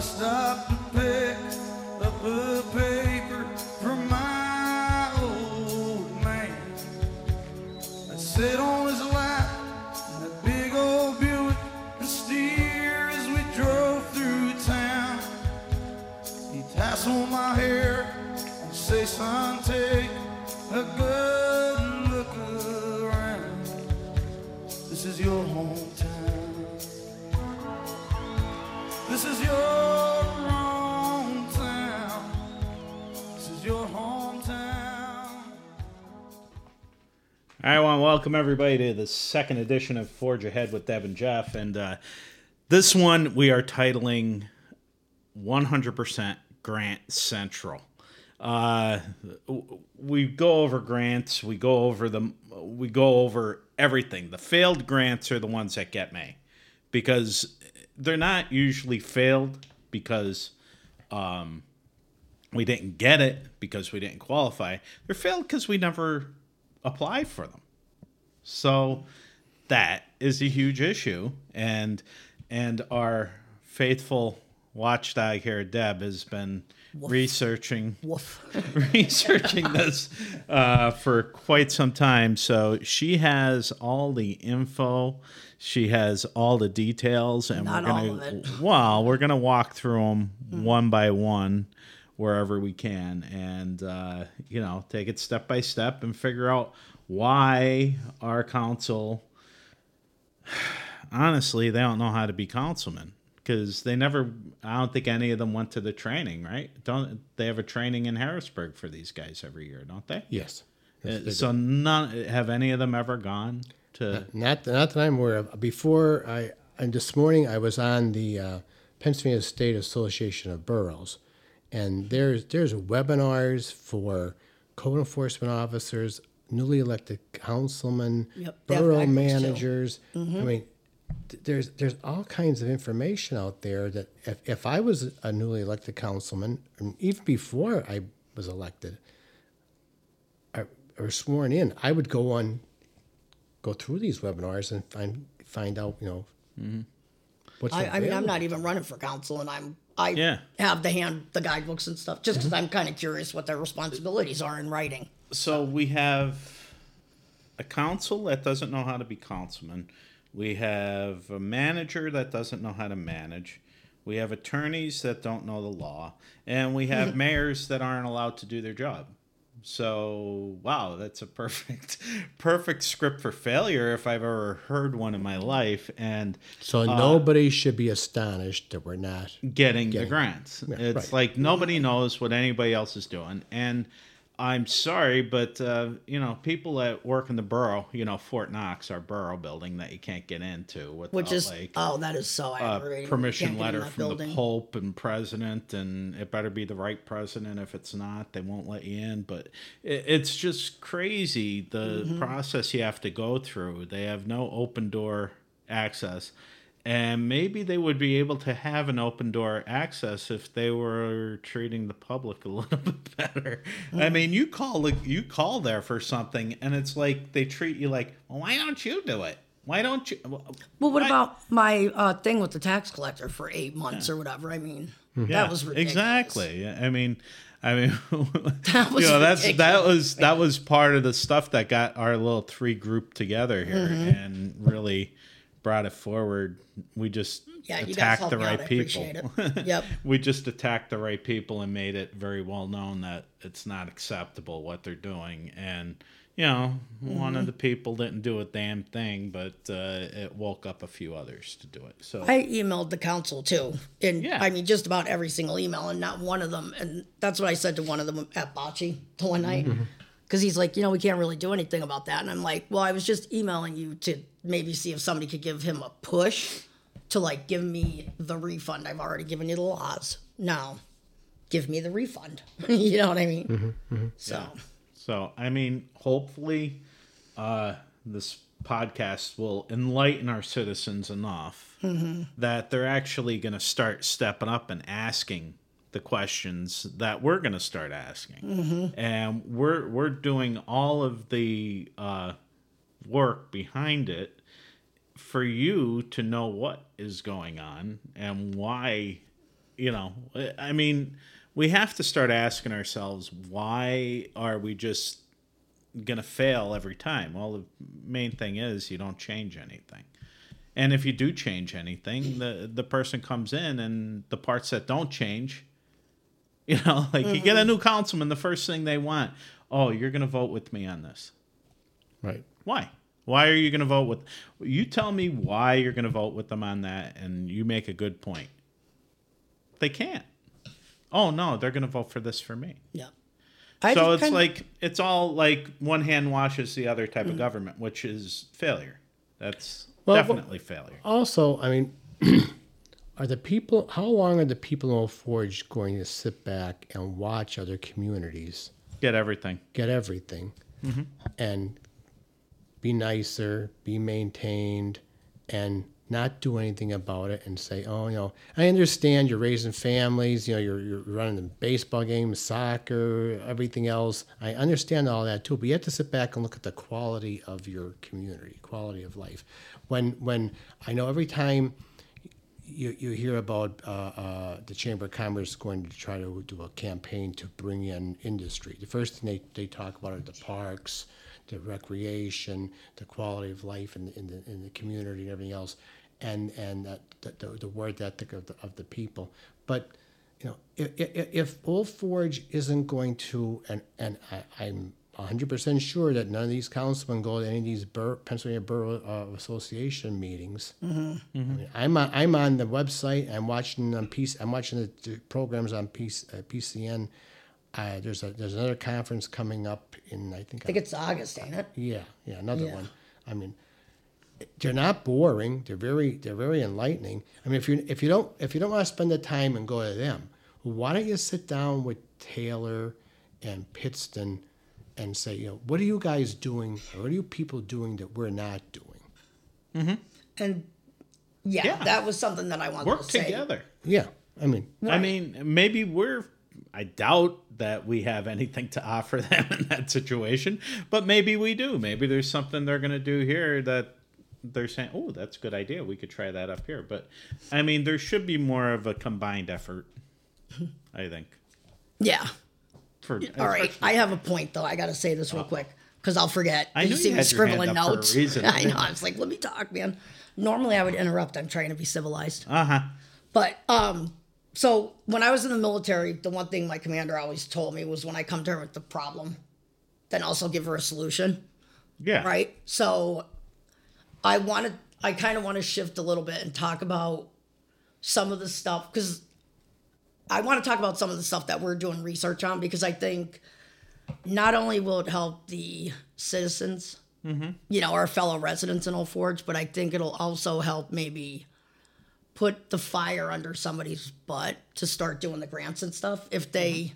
I stopped to pick up a paper from my old man that sit on his lap in that big old Buick and steer as we drove through town. He'd tassel my hair and say, son, take a good look around. This is your hometown. This is your hometown. This is your hometown. I want to welcome everybody to the second edition of Forge Ahead with Deb and Jeff. And this one we are titling 100% Grant Central. We go over grants. We go over everything. The failed grants are the ones that get me, because they're not usually failed because we didn't get it, because we didn't qualify. They're failed because we never applied for them. So that is a huge issue. And our faithful watchdog here, Deb, has been researching this for quite some time. So she has all the info. She has all the details, and we're gonna walk through them one by one wherever we can, and take it step by step and figure out why our council, honestly, they don't know how to be councilmen, because they never. I don't think any of them went to the training, right? Don't they have a training in Harrisburg for these guys every year? Don't they? Yes. So none have any of them ever gone. Not that I'm aware of. Before and this morning I was on the Pennsylvania State Association of Boroughs, and there's webinars for code enforcement officers, newly elected councilmen, borough managers. Mm-hmm. I mean, there's all kinds of information out there that if I was a newly elected councilman, even before I was elected or sworn in, I would go through these webinars and find out, mm-hmm. what's available. I mean, I'm not even running for council, and I have the guidebooks and stuff, just because I'm kind of curious what their responsibilities are in writing. So we have a council that doesn't know how to be councilman. We have a manager that doesn't know how to manage. We have attorneys that don't know the law, and we have mayors that aren't allowed to do their job. So, wow, that's a perfect script for failure if I've ever heard one in my life. And so nobody should be astonished that we're not getting the grants. Yeah, it's like nobody knows what anybody else is doing. And I'm sorry, but, people that work in the borough, Fort Knox, our borough building that you can't get into. That is so aggravating. Permission letter from the Pope and president, and it better be the right president. If it's not, they won't let you in. But it's just crazy, the process you have to go through. They have no open door access. And maybe they would be able to have an open door access if they were treating the public a little bit better. Mm-hmm. I mean, you call there for something, and it's like they treat you like, well, why don't you do it? Why don't you? Well, what about my thing with the tax collector for 8 months or whatever? I mean, that was ridiculous. Exactly. I mean, that was that was part of the stuff that got our little three group together here and really brought it forward. We just attacked the right people. Yep. We just attacked the right people and made it very well known that it's not acceptable what they're doing. And, one of the people didn't do a damn thing, but it woke up a few others to do it. So I emailed the council too. And I mean, just about every single email, and not one of them. And that's what I said to one of them at Bocce the one night. Mm-hmm. Because he's like, we can't really do anything about that. And I'm like, well, I was just emailing you to maybe see if somebody could give him a push to, give me the refund. I've already given you the laws. Now, give me the refund. You know what I mean? Mm-hmm, mm-hmm. So, I mean, hopefully this podcast will enlighten our citizens enough that they're actually going to start stepping up and asking the questions that we're going to start asking. Mm-hmm. And we're doing all of the work behind it for you to know what is going on and why you know, I mean, we have to start asking ourselves, why are we just going to fail every time? Well, the main thing is you don't change anything. And if you do change anything, the person comes in and the parts that don't change, you know, like you get a new councilman, the first thing they want, oh, you're going to vote with me on this. Right. Why? Why are you going to vote with? You tell me why you're going to vote with them on that, and you make a good point. They can't. Oh, no, they're going to vote for this for me. Yeah. So it's like, it's all like one hand washes the other type of government, which is failure. That's definitely failure. Also, I mean, how long are the people in Old Forge going to sit back and watch other communities get everything and be nicer, be maintained, and not do anything about it and say, oh, you know, I understand you're raising families, you know, you're running the baseball game, soccer, everything else. I understand all that too, but you have to sit back and look at the quality of your community, quality of life. When I know every time you hear about the Chamber of Commerce going to try to do a campaign to bring in industry, the first thing they talk about are the parks, the recreation, the quality of life in the community and everything else, and the word ethic of the people. But you know, if Old Forge isn't going to, and I'm 100% sure that none of these councilmen go to any of these Pennsylvania Borough Association meetings. I mean, I'm on the website. I'm watching the programs on PCN. There's another conference coming up in I think it's August, ain't it? Yeah, another one. I mean, they're not boring. They're very enlightening. I mean, if you don't want to spend the time and go to them, why don't you sit down with Taylor and Pittston and say, you know, what are you guys doing? Or what are you people doing that we're not doing? And that was something that I wanted to say. Work together. Yeah, I mean, right. I mean, maybe I doubt that we have anything to offer them in that situation, but maybe we do. Maybe there's something they're going to do here that they're saying, oh, that's a good idea. We could try that up here. But, I mean, there should be more of a combined effort, I think. Yeah. All right. I have a point, though. I got to say this real quick because I'll forget. You see me scribbling notes. I know. I was like, let me talk, man. Normally, I would interrupt. I'm trying to be civilized. But, so when I was in the military, the one thing my commander always told me was when I come to her with the problem, then also give her a solution. Yeah. Right? So I kind of want to shift a little bit and talk about some of the stuff, because I want to talk about some of the stuff that we're doing research on, because I think not only will it help the citizens, you know, our fellow residents in Old Forge, but I think it'll also help maybe put the fire under somebody's butt to start doing the grants and stuff if they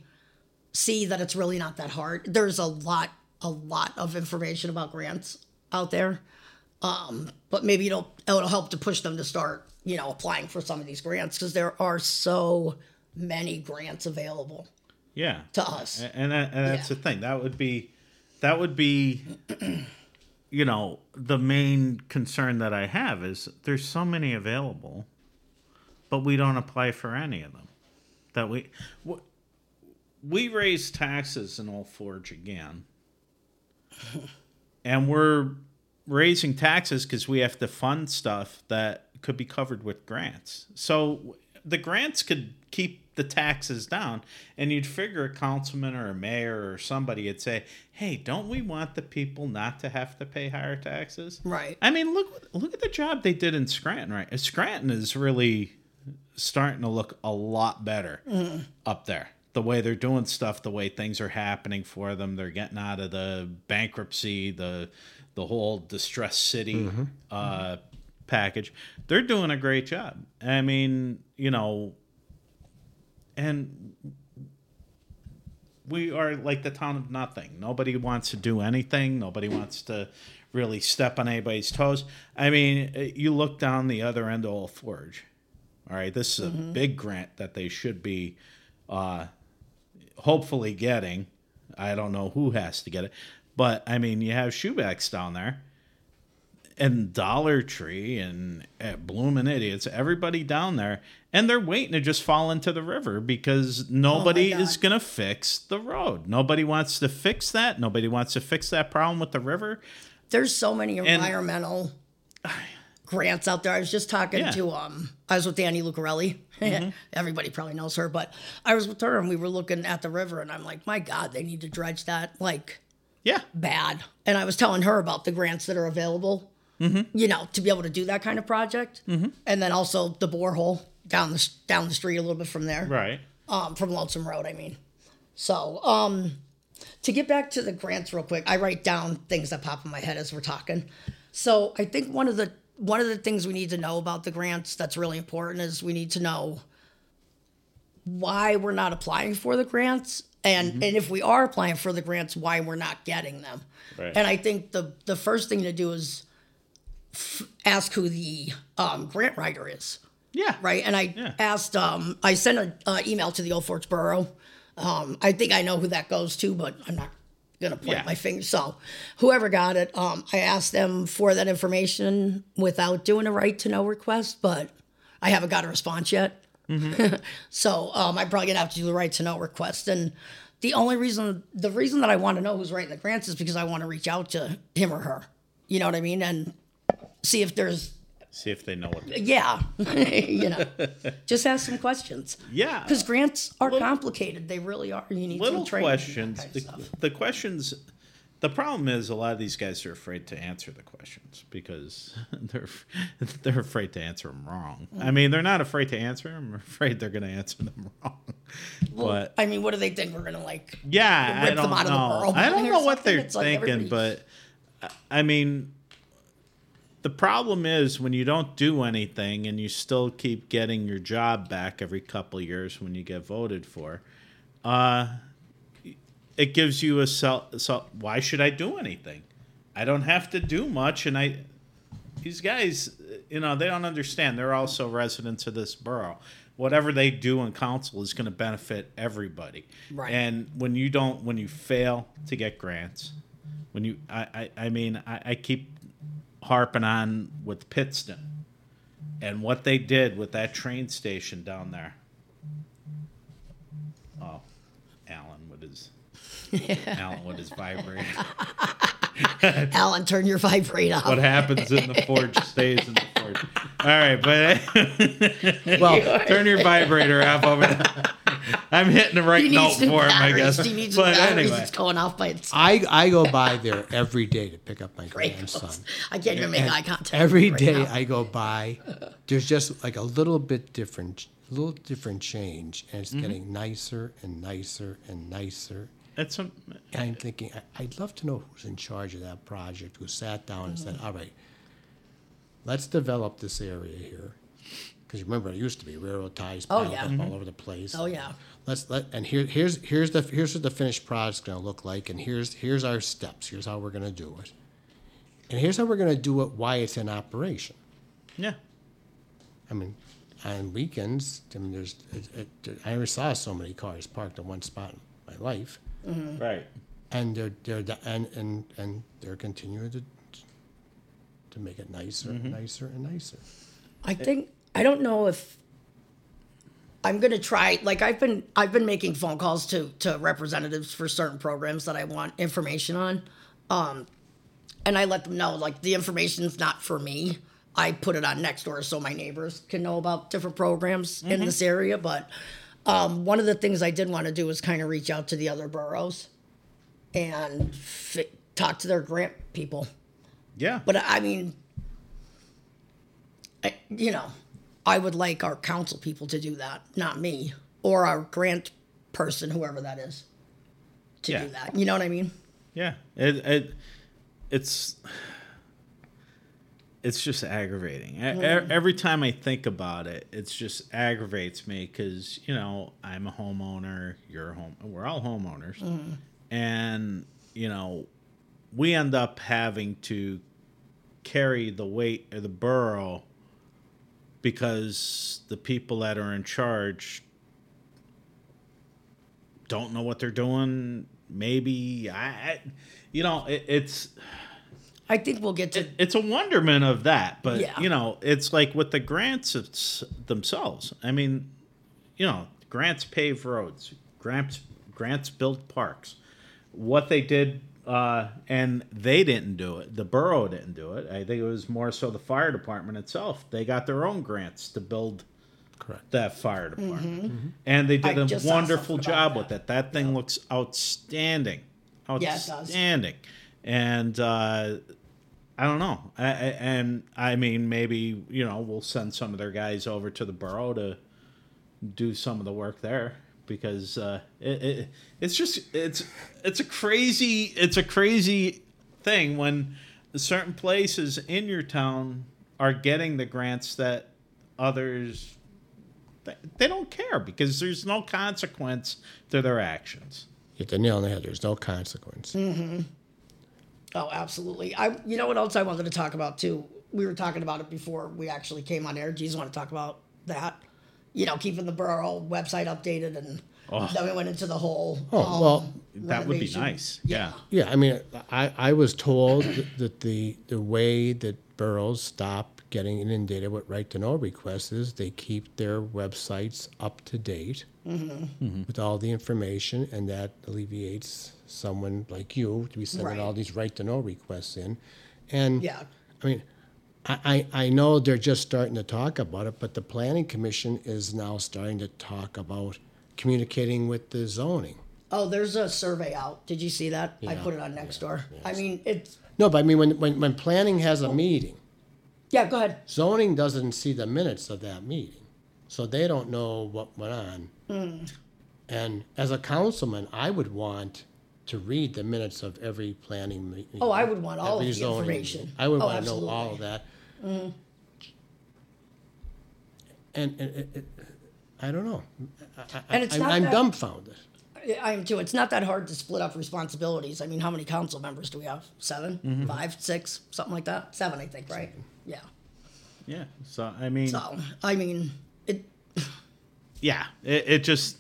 see that it's really not that hard. There's a lot of information about grants out there, but maybe it'll help to push them to start, you know, applying for some of these grants, because there are so many grants available. Yeah, to us, and that's the thing. That would be, you know, the main concern that I have is there's so many available. But we don't apply for any of them. That we raise taxes in Old Forge again, and we're raising taxes because we have to fund stuff that could be covered with grants. So the grants could keep the taxes down, and you'd figure a councilman or a mayor or somebody would say, "Hey, don't we want the people not to have to pay higher taxes?" Right. I mean, look at the job they did in Scranton. Right, Scranton is really starting to look a lot better up there. The way they're doing stuff, the way things are happening for them, they're getting out of the bankruptcy, the whole distressed city package. They're doing a great job. I mean, you know, and we are like the town of nothing. Nobody wants to do anything. Nobody wants to really step on anybody's toes. I mean, you look down the other end of Old Forge. All right, this is a big grant that they should be hopefully getting. I don't know who has to get it. But, I mean, you have shoebacks down there. and Dollar Tree and at Bloomin' Idiots, everybody down there, and they're waiting to just fall into the river because nobody is going to fix the road. Nobody wants to fix that. Nobody wants to fix that problem with the river. There's so many environmental grants out there. I was just talking to, I was with Danny Lucarelli. Mm-hmm. Everybody probably knows her, but I was with her and we were looking at the river and I'm like, my God, they need to dredge that bad. And I was telling her about the grants that are available, mm-hmm. you know, to be able to do that kind of project. Mm-hmm. And then also the borehole down the street a little bit from there. Right. From Lonesome Road, I mean. So, to get back to the grants real quick, I write down things that pop in my head as we're talking. So I think one of the things we need to know about the grants that's really important is we need to know why we're not applying for the grants and, mm-hmm. and if we are applying for the grants, why we're not getting them. Right. And I think the first thing to do is ask who the grant writer is. Yeah. Right? And I asked, I sent an email to the Old Forge Borough. I think I know who that goes to, but I'm not going to point my finger. So whoever got it, I asked them for that information without doing a right to know request, but I haven't got a response yet. Mm-hmm. So I'm probably going to have to do the right to know request. And the reason that I want to know who's writing the grants is because I want to reach out to him or her. You know what I mean? And see if they know what they're doing. Yeah. You know, just ask some questions. Yeah. Because grants are complicated. They really are. You need little questions. Kind of the questions, the problem is a lot of these guys are afraid to answer the questions because they're afraid to answer them wrong. Mm. I mean, they're not afraid to answer them. They're afraid they're going to answer them wrong. Well, but I mean, what do they think? We're going to like rip them out of the world? I don't know what they're thinking, but I mean... The problem is when you don't do anything and you still keep getting your job back every couple of years when you get voted for, it gives you a why should I do anything? I don't have to do much. And these guys, you know, they don't understand. They're also residents of this borough. Whatever they do in council is going to benefit everybody. Right. And when you fail to get grants, I keep harping on with Pittston and what they did with that train station down there. Oh, Alan with his vibrator. Alan, turn your vibrator off. What happens in the forge stays in the forge. All right, but turn your vibrator off over there. I'm hitting the right note for him, I guess. But anyway, it's going off by itself. I go by there every day to pick up my grandson. I can't even make eye contact. Every day now. I go by, there's just like a little bit different change, and it's mm-hmm. getting nicer and nicer and nicer. And I'm thinking, I'd love to know who's in charge of that project, who sat down mm-hmm. and said, all right, let's develop this area here. Because remember, it used to be railroad ties piled up mm-hmm. all over the place. Oh yeah. Here's what the finished product's going to look like, and here's our steps. Here's how we're going to do it, and here's how we're going to do it. Why it's in operation. Yeah. I mean, on weekends, I never saw so many cars parked in one spot in my life. Mm-hmm. Right. And they're continuing to make it nicer mm-hmm. and nicer and nicer. I don't know if I'm going to try, like I've been making phone calls to representatives for certain programs that I want information on. And I let them know, like, the information's not for me. I put it on Nextdoor so my neighbors can know about different programs mm-hmm. in this area. But one of the things I did want to do was kind of reach out to the other boroughs and talk to their grant people. Yeah. But I mean, I would like our council people to do that, not me, or our grant person, whoever that is, to do that. You know what I mean? Yeah. It's just aggravating. Mm. Every time I think about it, it just aggravates me because, you know, I'm a homeowner, you're a homeowner, we're all homeowners. Mm. And, you know, we end up having to carry the weight of the borough because the people that are in charge don't know what they're doing. Maybe it's I think we'll get to... It's a wonderment of that, but, you know, it's like with the grants themselves. I mean, you know, grants pave roads. Grants build parks. What they did, and they didn't do it. The borough didn't do it. I think it was more so the fire department itself. They got their own grants to build that fire department. Mm-hmm. Mm-hmm. And they did a wonderful job with it. That thing looks outstanding. Outstanding. Yeah, and I don't know. I mean, maybe, you know, we'll send some of their guys over to the borough to do some of the work there. Because it's a crazy thing when certain places in your town are getting the grants that others they don't care, because there's no consequence to their actions. Hit the nail on the head. There's no consequence. Mm-hmm. Oh, absolutely. You know what else I wanted to talk about too? We were talking about it before we actually came on air. Do you want to talk about that? You know, keeping the borough website updated, and then we went into the whole renovation. That would be nice. Yeah. Yeah, I mean, I was told that the way that boroughs stop getting inundated with right-to-know requests is they keep their websites up to date with all the information, and that alleviates someone like you to be sending all these right-to-know requests in. And, I mean... I know they're just starting to talk about it, but the Planning Commission is now starting to talk about communicating with the zoning. Oh, there's a survey out. Did you see that? Yeah, I put it on Nextdoor. Yeah, I mean, it's... No, but I mean, when planning has a meeting... Yeah, go ahead. Zoning doesn't see the minutes of that meeting, so they don't know what went on. Mm. And as a councilman, I would want... to read the minutes of every planning meeting. Oh, I would want all of the information. I would want to know all of that. Mm-hmm. And it, I don't know. I'm dumbfounded. I am too. It's not that hard to split up responsibilities. I mean, how many council members do we have? 7? Mm-hmm. 5? 6? Something like that? 7, I think, right? 7. Yeah. Yeah. So, I mean... It. Yeah. It just...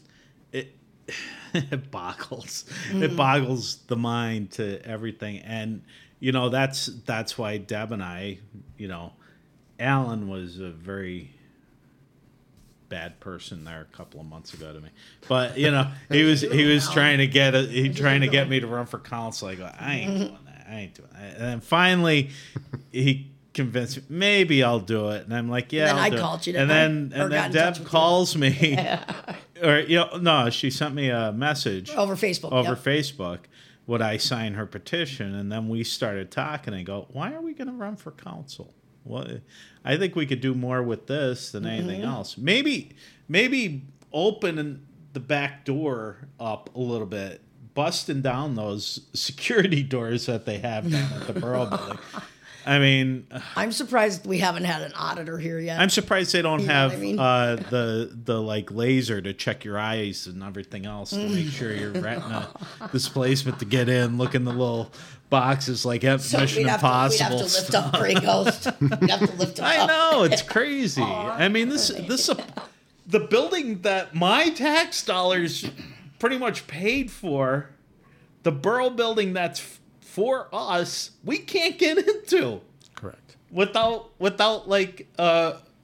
It boggles the mind to everything. And, you know, that's why Deb and I, you know, Alan was a very bad person there a couple of months ago to me, but, you know, he was trying to get me to run for council. I go, I ain't doing that. And then finally he convinced me, maybe I'll do it. And I'm like, yeah, and then I called you. And then Deb calls me. Or, you know, no, she sent me a message over Facebook. Would I sign her petition? And then we started talking and go, why are we going to run for council? Well, I think we could do more with this than anything else. Maybe opening the back door up a little bit, busting down those security doors that they have down at the borough building. I mean, I'm surprised we haven't had an auditor here yet. I'm surprised they don't have the like laser to check your eyes and everything else to make sure your retina displacement to get in. Look in the little boxes like Mission Impossible. We'd have to lift up. I know, it's crazy. I mean, this the building that my tax dollars pretty much paid for, the borough building that's for us, we can't get into. Correct. Without like,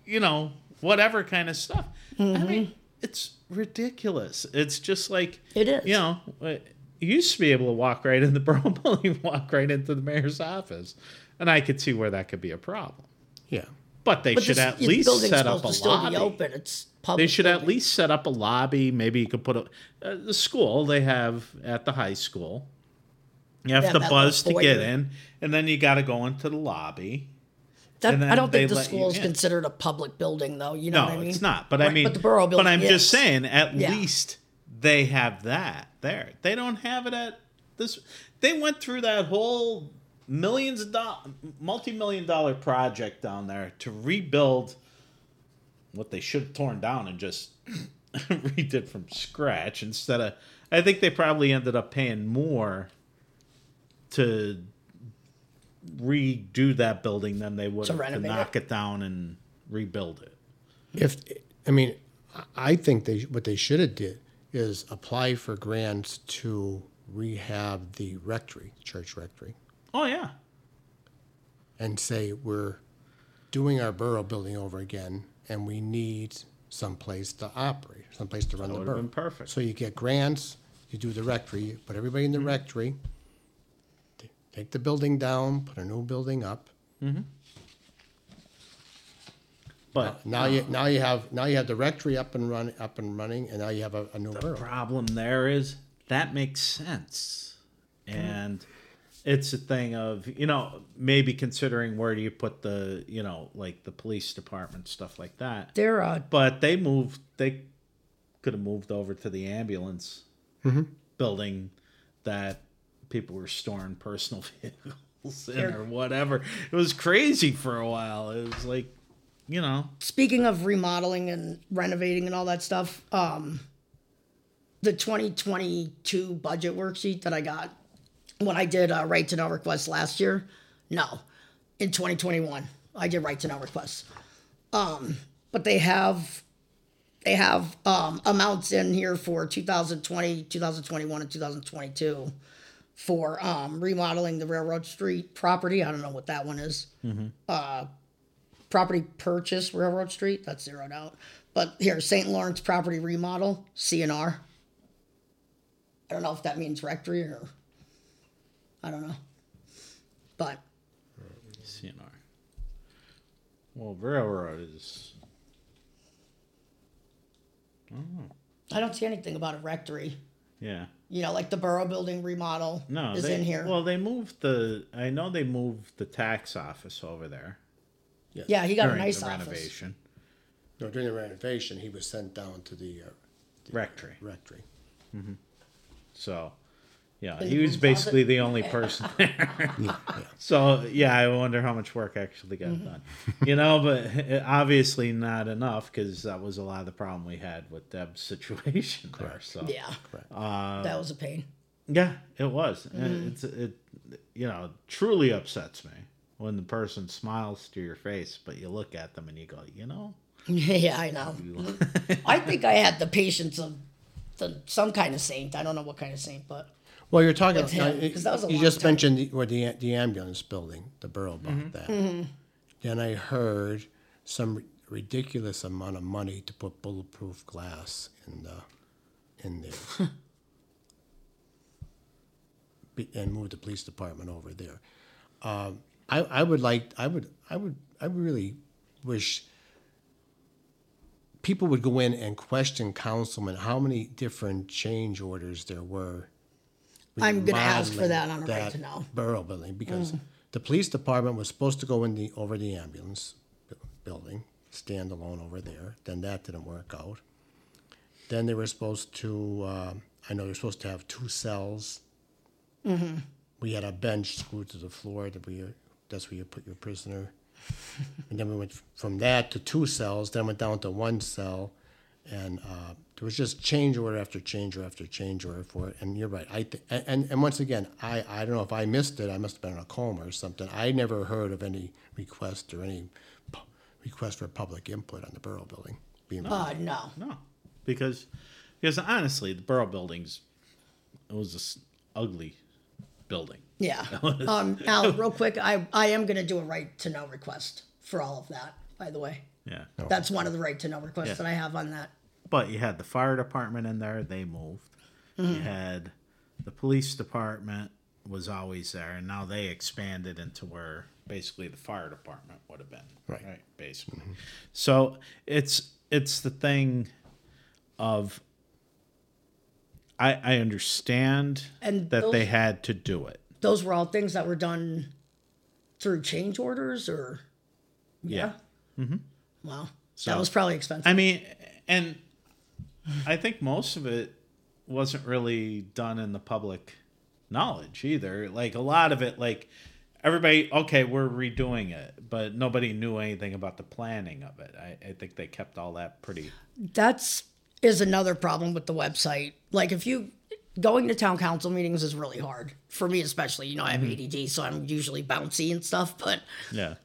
you know, whatever kind of stuff. Mm-hmm. I mean, it's ridiculous. It's just like, it is. You know, you used to be able to walk right in the borough building, walk right into the mayor's office. And I could see where that could be a problem. Yeah. But they should at least set up a lobby. Open. It's public. They should at least set up a lobby. Maybe you could put the school they have at the high school. You have to buzz to get in, and then you got to go into the lobby. I don't think the school is considered a public building, though. You know what I mean? No, it's not. But I mean, but the borough building. But I'm just saying, at least they have that there. They don't have it at this. They went through that whole multi-million dollar project down there to rebuild what they should have torn down and just redid from scratch instead of. I think they probably ended up paying more to redo that building than they would to knock it down and rebuild it. I think what they should have did is apply for grants to rehab the rectory, church rectory. Oh yeah. and say we're doing our borough building over again, and we need someplace to operate, someplace to run the borough. That would have been perfect. So you get grants, you do the rectory, you put everybody in the rectory, take the building down, put a new building up. Mm-hmm. But now you have the rectory up and running, and now you have a new borough. The problem there is that makes sense, and it's a thing of, you know, maybe considering where do you put the, you know, like the police department, stuff like that. They're odd. But they could have moved over to the ambulance building that people were storing personal vehicles in or whatever. It was crazy for a while. It was like, you know. Speaking of remodeling and renovating and all that stuff, the 2022 budget worksheet that I got when I did right to know requests last year, in 2021 I did right to know requests, but they have amounts in here for 2020, 2021, and 2022 for remodeling the Railroad Street property. I don't know what that one is. Property purchase Railroad Street, that's zeroed out. But here, St. Lawrence property remodel CNR. I don't know if that means rectory or. I don't know, but CNR. Well, railroad is. I don't see anything about a rectory. Yeah. You know, like the borough building remodel in here. Well, they moved the. I know they moved the tax office over there. Yes. Yeah, he got a nice office. Renovation. No, during the renovation, he was sent down to the rectory. Rectory. Mm-hmm. So. Yeah, he was basically the only person there. So, yeah, I wonder how much work actually got done. You know, but obviously not enough, because that was a lot of the problem we had with Deb's situation there. So, yeah, that was a pain. Yeah, it was. It you know, truly upsets me when the person smiles to your face, but you look at them and you go, you know? Yeah, I know. I think I had the patience of some kind of saint. I don't know what kind of saint, but... Well, you're talking about, you just mentioned the ambulance building, the borough bought that. Then I heard some ridiculous amount of money to put bulletproof glass in there. And move the police department over there. I really wish people would go in and question councilmen how many different change orders there were. I'm going to ask for that on a right to know. Borough building, because the police department was supposed to go in over the ambulance building, stand alone over there. Then that didn't work out. Then they were supposed to, I know they were supposed to have two cells. Mm-hmm. We had a bench screwed to the floor. That's where you put your prisoner. And then we went from that to two cells, then went down to one cell. And there was just change order after change order after change order for it. And you're right. And once again, I don't know if I missed it. I must have been in a coma or something. I never heard of any request or any request for public input on the borough building. No. Because honestly, the borough buildings, it was this ugly building. Yeah. Now, real quick, I am going to do a right to know request for all of that, by the way. Yeah. That's one of the right to know requests that I have on that. But you had the fire department in there, they moved. Mm-hmm. You had the police department was always there, and now they expanded into where basically the fire department would have been. Right? Basically. Mm-hmm. So it's the thing of I understand and that they had to do it. Those were all things that were done through change orders or Mm-hmm. Wow. So, that was probably expensive. I mean, and I think most of it wasn't really done in the public knowledge either. Like a lot of it, like everybody, okay, we're redoing it, but nobody knew anything about the planning of it. I think they kept all that pretty. That is another problem with the website. Like if you, going to town council meetings is really hard for me, especially, you know, I have ADD, so I'm usually bouncy and stuff, but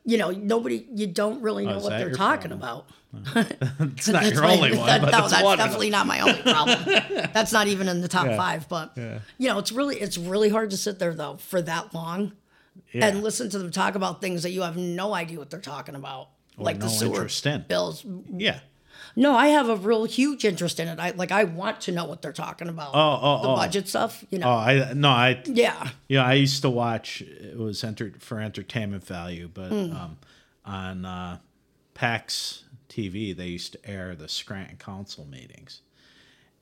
you know, you don't really know what they're talking about. It's not your only one. That's definitely not my only problem. That's not even in the top five, but you know, it's really hard to sit there though for that long yeah. and listen to them talk about things that you have no idea what they're talking about, or like no the sewer bills. Yeah. No, I have a real huge interest in it. I want to know what they're talking about. The budget stuff, you know. I used to watch. It was for entertainment value, but on PAX TV they used to air the Scranton Council meetings,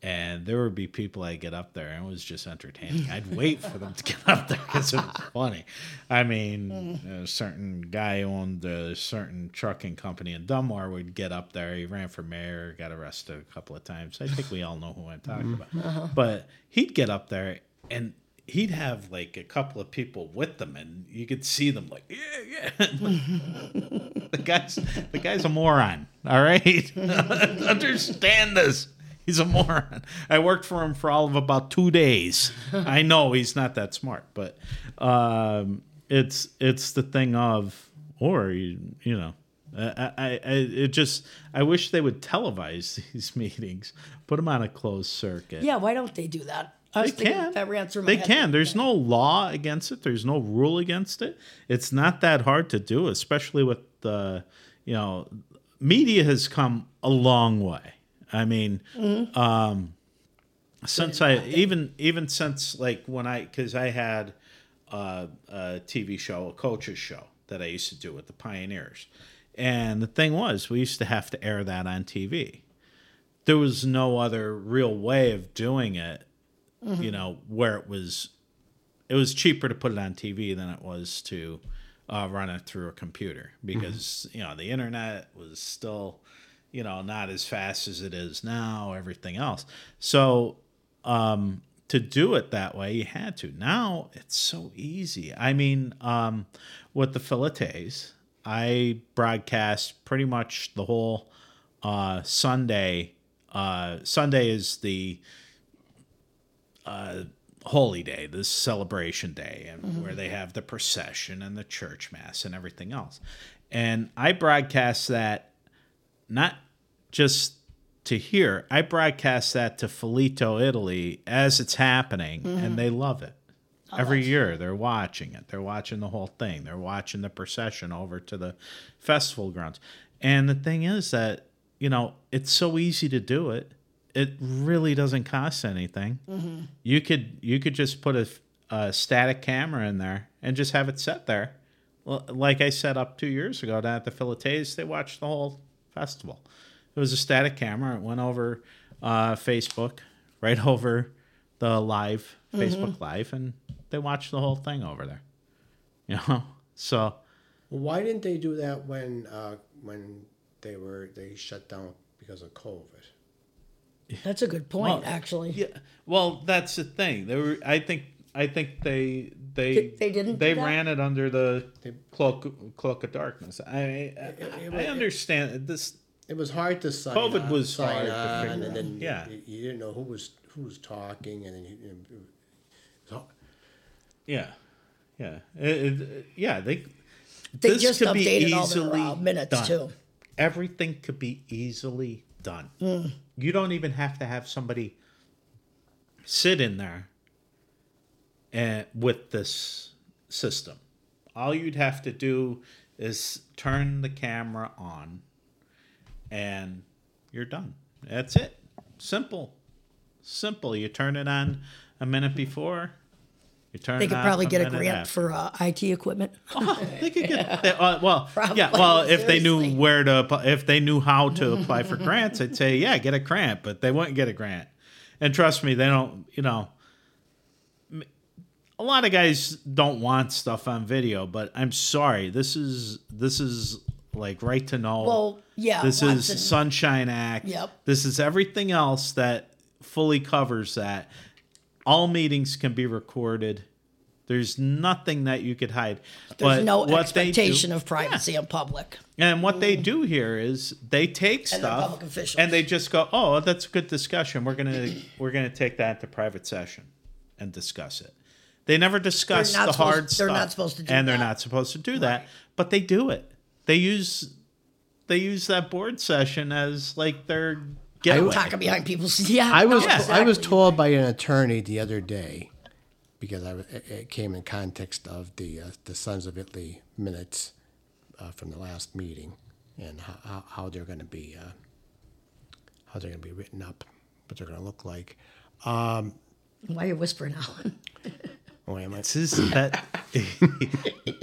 and there would be people I'd get up there, and it was just entertaining. I'd wait for them to get up there because it was funny. I mean, a certain guy owned a certain trucking company in Dunmore would get up there. He ran for mayor, got arrested a couple of times. I think we all know who I'm talking about. Uh-huh. But he'd get up there, and he'd have like a couple of people with them, and you could see them like, yeah, yeah. Like, the guy's a moron, all right? Understand this. He's a moron. I worked for him for all of about 2 days. I know he's not that smart, but it's the thing of, or you know, I wish they would televise these meetings, put them on a closed circuit. Yeah, why don't they do that? They can. There's no law against it. There's no rule against it. It's not that hard to do, especially with the, you know, media has come a long way. I mean, because I had a TV show, a coach's show that I used to do with the Pioneers. And the thing was, we used to have to air that on TV. There was no other real way of doing it, you know, where it was cheaper to put it on TV than it was to run it through a computer because, you know, the internet was still... you know, not as fast as it is now, everything else. So to do it that way, you had to. Now it's so easy. I mean, with the Filetes, I broadcast pretty much the whole Sunday. Sunday is the holy day, the celebration day, and where they have the procession and the church mass and everything else. And I broadcast that not just to hear. I broadcast that to Fileto, Italy, as it's happening, and they love it. Every year, they're watching it. They're watching the whole thing. They're watching the procession over to the festival grounds. And the thing is that, you know, it's so easy to do it. It really doesn't cost anything. You could just put a static camera in there and just have it set there. Like I set up 2 years ago down at the Filetes, they watched the whole festival. It was a static camera. It went over Facebook, right over the live Facebook Live, and they watched the whole thing over there. You know, so why didn't they do that when they shut down because of COVID? That's a good point, actually. Yeah. Well, that's the thing. They were. I think they didn't. They ran it under the cloak of darkness. I understand this. It was hard to sign. COVID was hard to figure out. Then you didn't know who was talking, and then They just updated all their minutes too. Everything could be easily done. You don't even have to have somebody sit in there. And with this system, all you'd have to do is turn the camera on, and you're done. That's it. Simple. You turn it on a minute before. You turn. They could probably get a grant after. For IT equipment. Oh, they could get. Yeah. If they knew where to, if they knew how to apply for grants, I'd say yeah, get a grant. But they wouldn't get a grant, and trust me, they don't. You know. A lot of guys don't want stuff on video, but I'm sorry. This is like right to know. Well, yeah. This is Sunshine Act. Yep. This is everything else that fully covers that. All meetings can be recorded. There's nothing that you could hide. There's no expectation of privacy in public. And what they do here is they take stuff and they just go, "Oh, that's a good discussion. We're gonna take that to private session and discuss it." They never discuss the hard stuff. They're not supposed to do that. And they're not supposed to do that, but they do it. They use that board session as like their getaway. Talking behind people's. Yeah, I was told by an attorney the other day because it came in context of the Sons of Italy minutes from the last meeting, and how they're going to be written up, what they're going to look like. Why are you whispering, Alan? Oh, am I? It's his pet.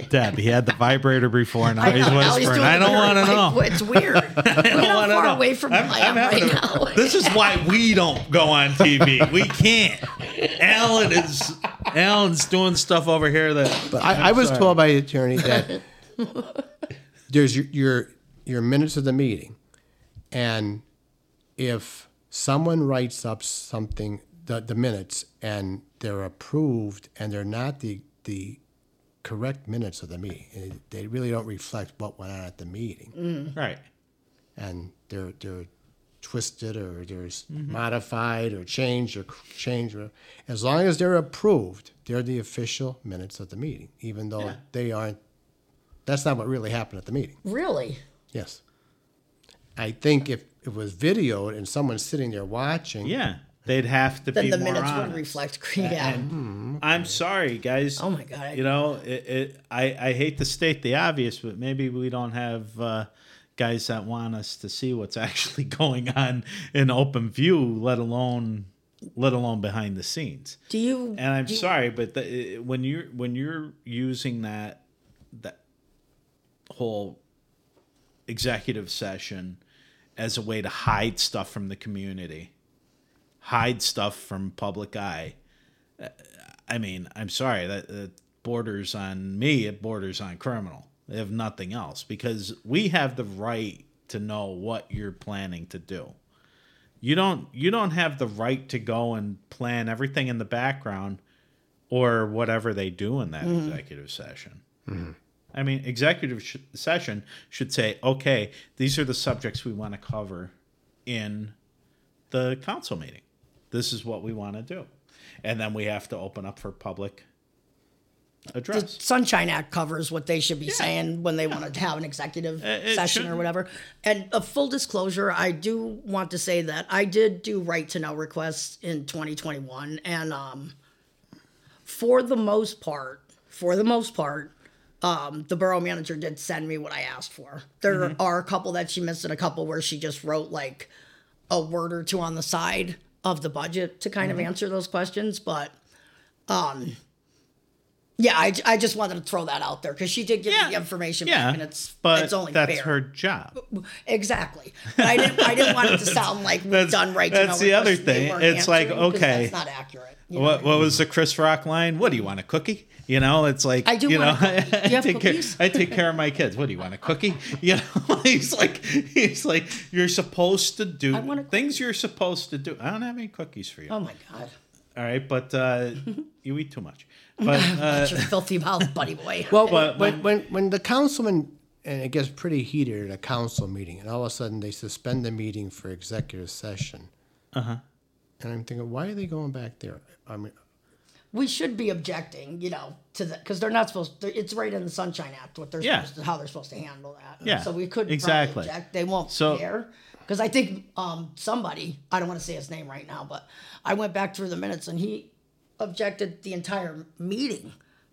Deb, he had the vibrator before, and now he's whispering. I don't want to know. It's weird. I'm far away from him right now. This is why we don't go on TV. We can't. Alan's doing stuff over here that. But I was told by the attorney that there's your minutes of the meeting, and if someone writes up something, the minutes, and they're approved, and they're not the correct minutes of the meeting, they really don't reflect what went on at the meeting. Mm. Right. And they're twisted, or they're modified or changed. As long as they're approved, they're the official minutes of the meeting, even though they aren't. That's not what really happened at the meeting. Really? Yes. I think if it was videoed and someone's sitting there watching. Yeah. They'd have to then be more honest. Then the minutes wouldn't reflect. Yeah. I'm sorry, guys. Oh, my God. You know, I hate to state the obvious, but maybe we don't have guys that want us to see what's actually going on in open view, let alone behind the scenes. Do you? And I'm sorry, but when you're using that whole executive session as a way to hide stuff from the community, hide stuff from public eye. I mean, I'm sorry, that borders on me. It borders on criminal, if nothing else, because we have the right to know what you're planning to do. You don't have the right to go and plan everything in the background or whatever they do in that executive session. Mm-hmm. I mean, executive session should say, okay, these are the subjects we want to cover in the council meeting. This is what we want to do. And then we have to open up for public address. The Sunshine Act covers what they should be saying when they want to have an executive session or whatever. And a full disclosure, I do want to say that I did do right to know requests in 2021. And for the most part, the borough manager did send me what I asked for. There are a couple that she missed and a couple where she just wrote like a word or two on the side of the budget to kind of answer those questions. But I just wanted to throw that out there because she did give me the information back, and it's only fair. But that's her job. Exactly. But I didn't want it to sound like we've done right to know. That's the other thing. It's like, okay. That's not accurate. You know what was the Chris Rock line? What do you want, a cookie? You know, it's like, I do I take care of my kids. What do you want, a cookie? You know, he's like, you're supposed to do things you're supposed to do. I don't have any cookies for you. Oh my God. All right. But you eat too much. But your filthy mouth, buddy boy. Well, when the councilman, and it gets pretty heated at a council meeting, and all of a sudden they suspend the meeting for executive session. Uh-huh. And I'm thinking, why are they going back there? I mean, we should be objecting, you know, to that, because they're not supposed to. It's right in the Sunshine Act what they're supposed to, how they're supposed to handle that. Yeah. So we couldn't object. They won't care. Because I think somebody, I don't want to say his name right now, but I went back through the minutes and he objected the entire meeting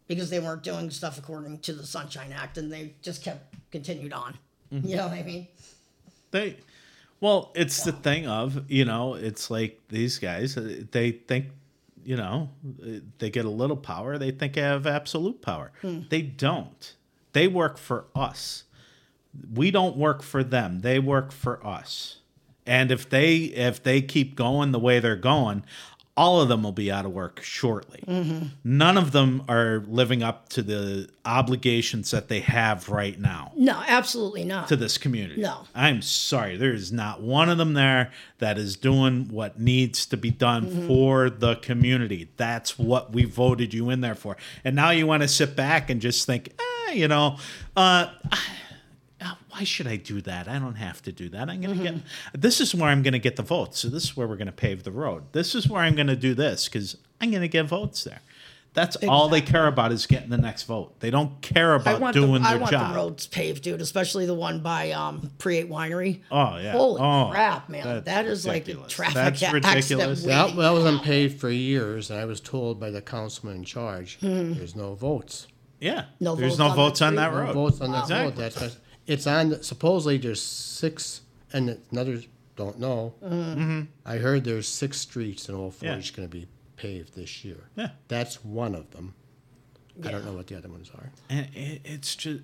because they weren't doing stuff according to the Sunshine Act, and they just continued on. Mm-hmm. You know what I mean? Well, it's the thing of, you know, it's like these guys, they think, you know, they get a little power. They think they have absolute power. Mm. They don't. They work for us. We don't work for them. They work for us. And if they keep going the way they're going, all of them will be out of work shortly. Mm-hmm. None of them are living up to the obligations that they have right now. No, absolutely not. To this community. No. I'm sorry. There is not one of them there that is doing what needs to be done for the community. That's what we voted you in there for. And now you want to sit back and just think, why should I do that? I don't have to do that. I'm going to get, this is where I'm going to get the votes. So this is where we're going to pave the road. This is where I'm going to do this because I'm going to get votes there. That's all they care about is getting the next vote. They don't care about doing their job. I want the roads paved, dude, especially the one by Pre-8 Winery. Oh, yeah. Holy crap, man. That is ridiculous. Like a traffic accident. That's ridiculous. That was unpaved for years, and I was told by the councilman in charge, there's no votes. Yeah. There's no votes on that road. No votes on that road. That's, it's on, supposedly there's six, and another, don't know. Mm-hmm. I heard there's six streets in Old Forge going to be paved this year. Yeah. That's one of them. Yeah. I don't know what the other ones are. And it's just,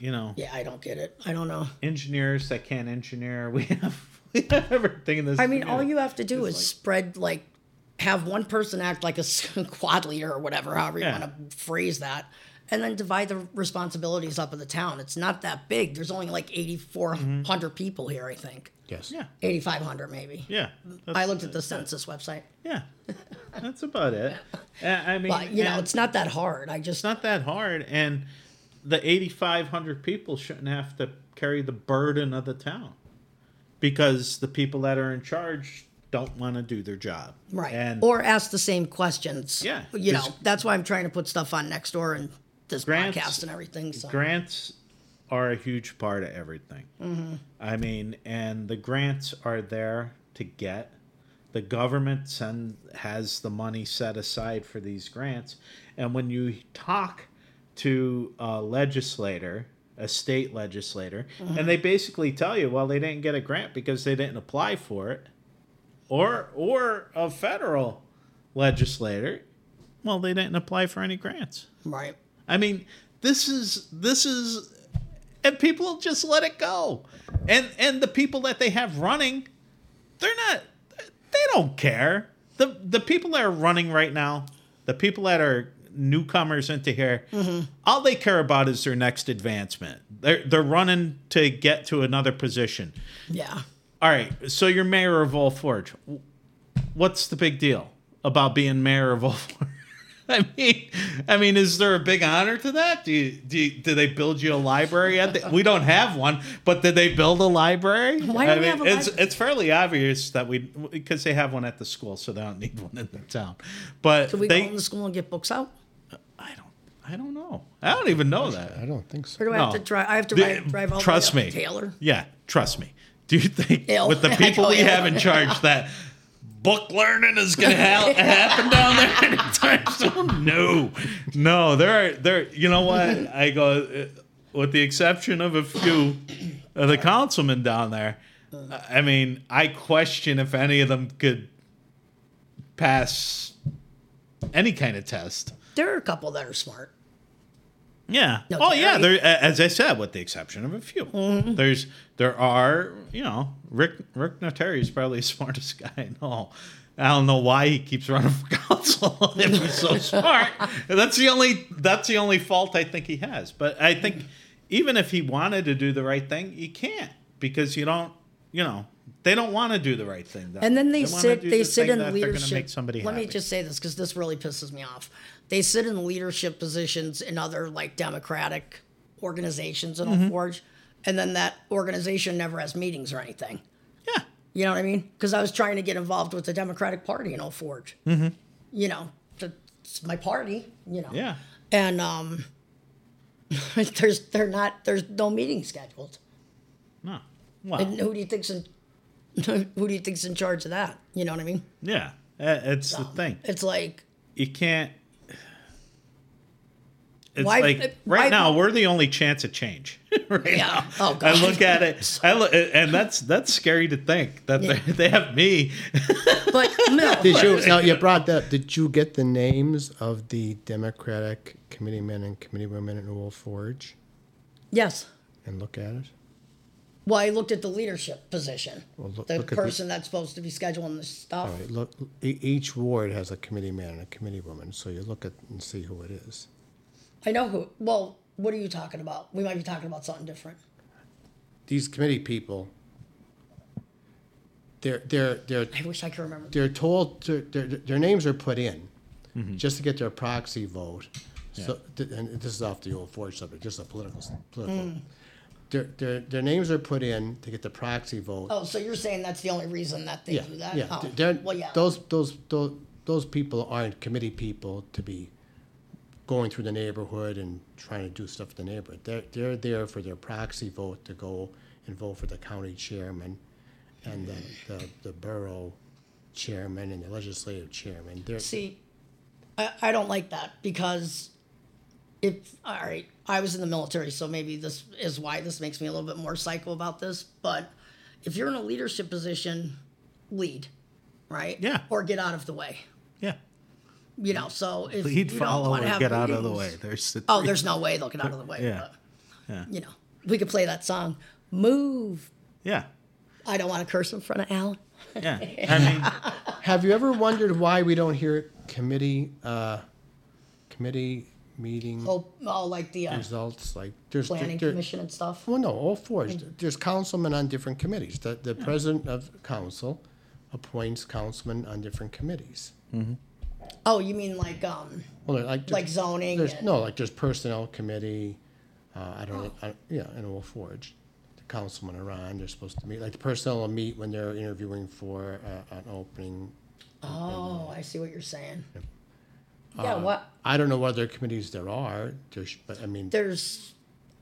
you know. Yeah, I don't get it. I don't know. Engineers that can't engineer. We have everything in this. I mean, all you have to do is like, spread, like, have one person act like a squad leader or whatever, however you want to phrase that, and then divide the responsibilities up in the town. It's not that big. There's only like 8,400 people here, I think. Yes. Yeah. 8,500 maybe. Yeah. I looked at the census website. Yeah. That's about it. I mean, but, you know, it's not that hard. It's not that hard, and the 8,500 people shouldn't have to carry the burden of the town because the people that are in charge don't want to do their job. Right. Or ask the same questions. Yeah. You know, that's why I'm trying to put stuff on Nextdoor and this podcast and everything. So. Grants are a huge part of everything. Mm-hmm. I mean, and the grants are there to get. The government has the money set aside for these grants. And when you talk to a state legislator, and they basically tell you, well, they didn't get a grant because they didn't apply for it. Or a federal legislator, well, they didn't apply for any grants. Right. I mean, this is, and people just let it go. And the people that they have running, they don't care. The people that are running right now, the people that are newcomers into here, all they care about is their next advancement. They're running to get to another position. Yeah. All right, so you're mayor of Old Forge. What's the big deal about being mayor of Old Forge? I mean, is there a big honor to that? Do they build you a library? We don't have one, but did they build a library? Why do we have a library? It's fairly obvious that because they have one at the school, so they don't need one in the town. But can we go in the school and get books out? I don't know. I don't even know that. I don't think so. Or do I have to drive? I have to drive all the way up to Taylor. Yeah, trust me. Do you think with the people we have in charge that book learning is going to happen down there anytime soon? No. There. You know what? I go, with the exception of a few of the councilmen down there. I mean, I question if any of them could pass any kind of test. There are a couple that are smart. Yeah. No, yeah. There, as I said, with the exception of a few, there are. You know, Rick Notary is probably the smartest guy in all. I don't know why he keeps running for council. If he's so smart, that's the only fault I think he has. But I think even if he wanted to do the right thing, he can't because you don't. You know, they don't want to do the right thing. Though. And then they sit in leadership. Let me just say this because this really pisses me off. They sit in leadership positions in other, like, Democratic organizations in Old Forge, and then that organization never has meetings or anything. Yeah. You know what I mean? Because I was trying to get involved with the Democratic Party in Old Forge. Mm-hmm. You know, it's my party, you know. Yeah. And there's no meeting scheduled. No. Wow. And who do you think's in charge of that? You know what I mean? Yeah. It's the thing. It's like... You can't... It's now we're the only chance of change. Right now. Oh, God. I look at it, and that's scary to think that they have me. But no. You brought that up. Did you get the names of the Democratic committeemen and committeewomen in Old Forge? Yes. And look at it. Well, I looked at the leadership position. Well, the person that's supposed to be scheduling this stuff. All right, look, each ward has a committeeman and a committeewoman, so you look at and see who it is. I know who. Well, what are you talking about? We might be talking about something different. These committee people, they're. I wish I could remember. They're told their names are put in, just to get their proxy vote. Yeah. So, and this is off the Old Forge subject, just a political. Mm. Their names are put in to get the proxy vote. Oh, so you're saying that's the only reason that they do that? Yeah. Oh. Well, yeah. Those people aren't committee people to be going through the neighborhood and trying to do stuff in the neighborhood. They're there for their proxy vote to go and vote for the county chairman and the borough chairman and the legislative chairman. See, I don't like that because all right, I was in the military, so maybe this is why this makes me a little bit more psycho about this, but if you're in a leadership position, lead, right? Yeah. Or get out of the way. Yeah. You know, so if lead, you follow, don't and get meetings, out of the way. There's no way they'll get out of the way. Yeah. But, yeah. You know, we could play that song, Move. Yeah. I don't want to curse in front of Alan. Yeah. I mean, have you ever wondered why we don't hear committee meeting like the results? Like there's planning commission and stuff. Well, no, all four. There's councilmen on different committees. The president of council appoints councilmen on different committees. Mm-hmm. Oh, you mean like zoning? There's personnel committee. In Old Forge, the councilmen are on. They're supposed to meet. Like the personnel will meet when they're interviewing for an opening. Oh, I see what you're saying. Yeah, what? I don't know what other committees there are. There's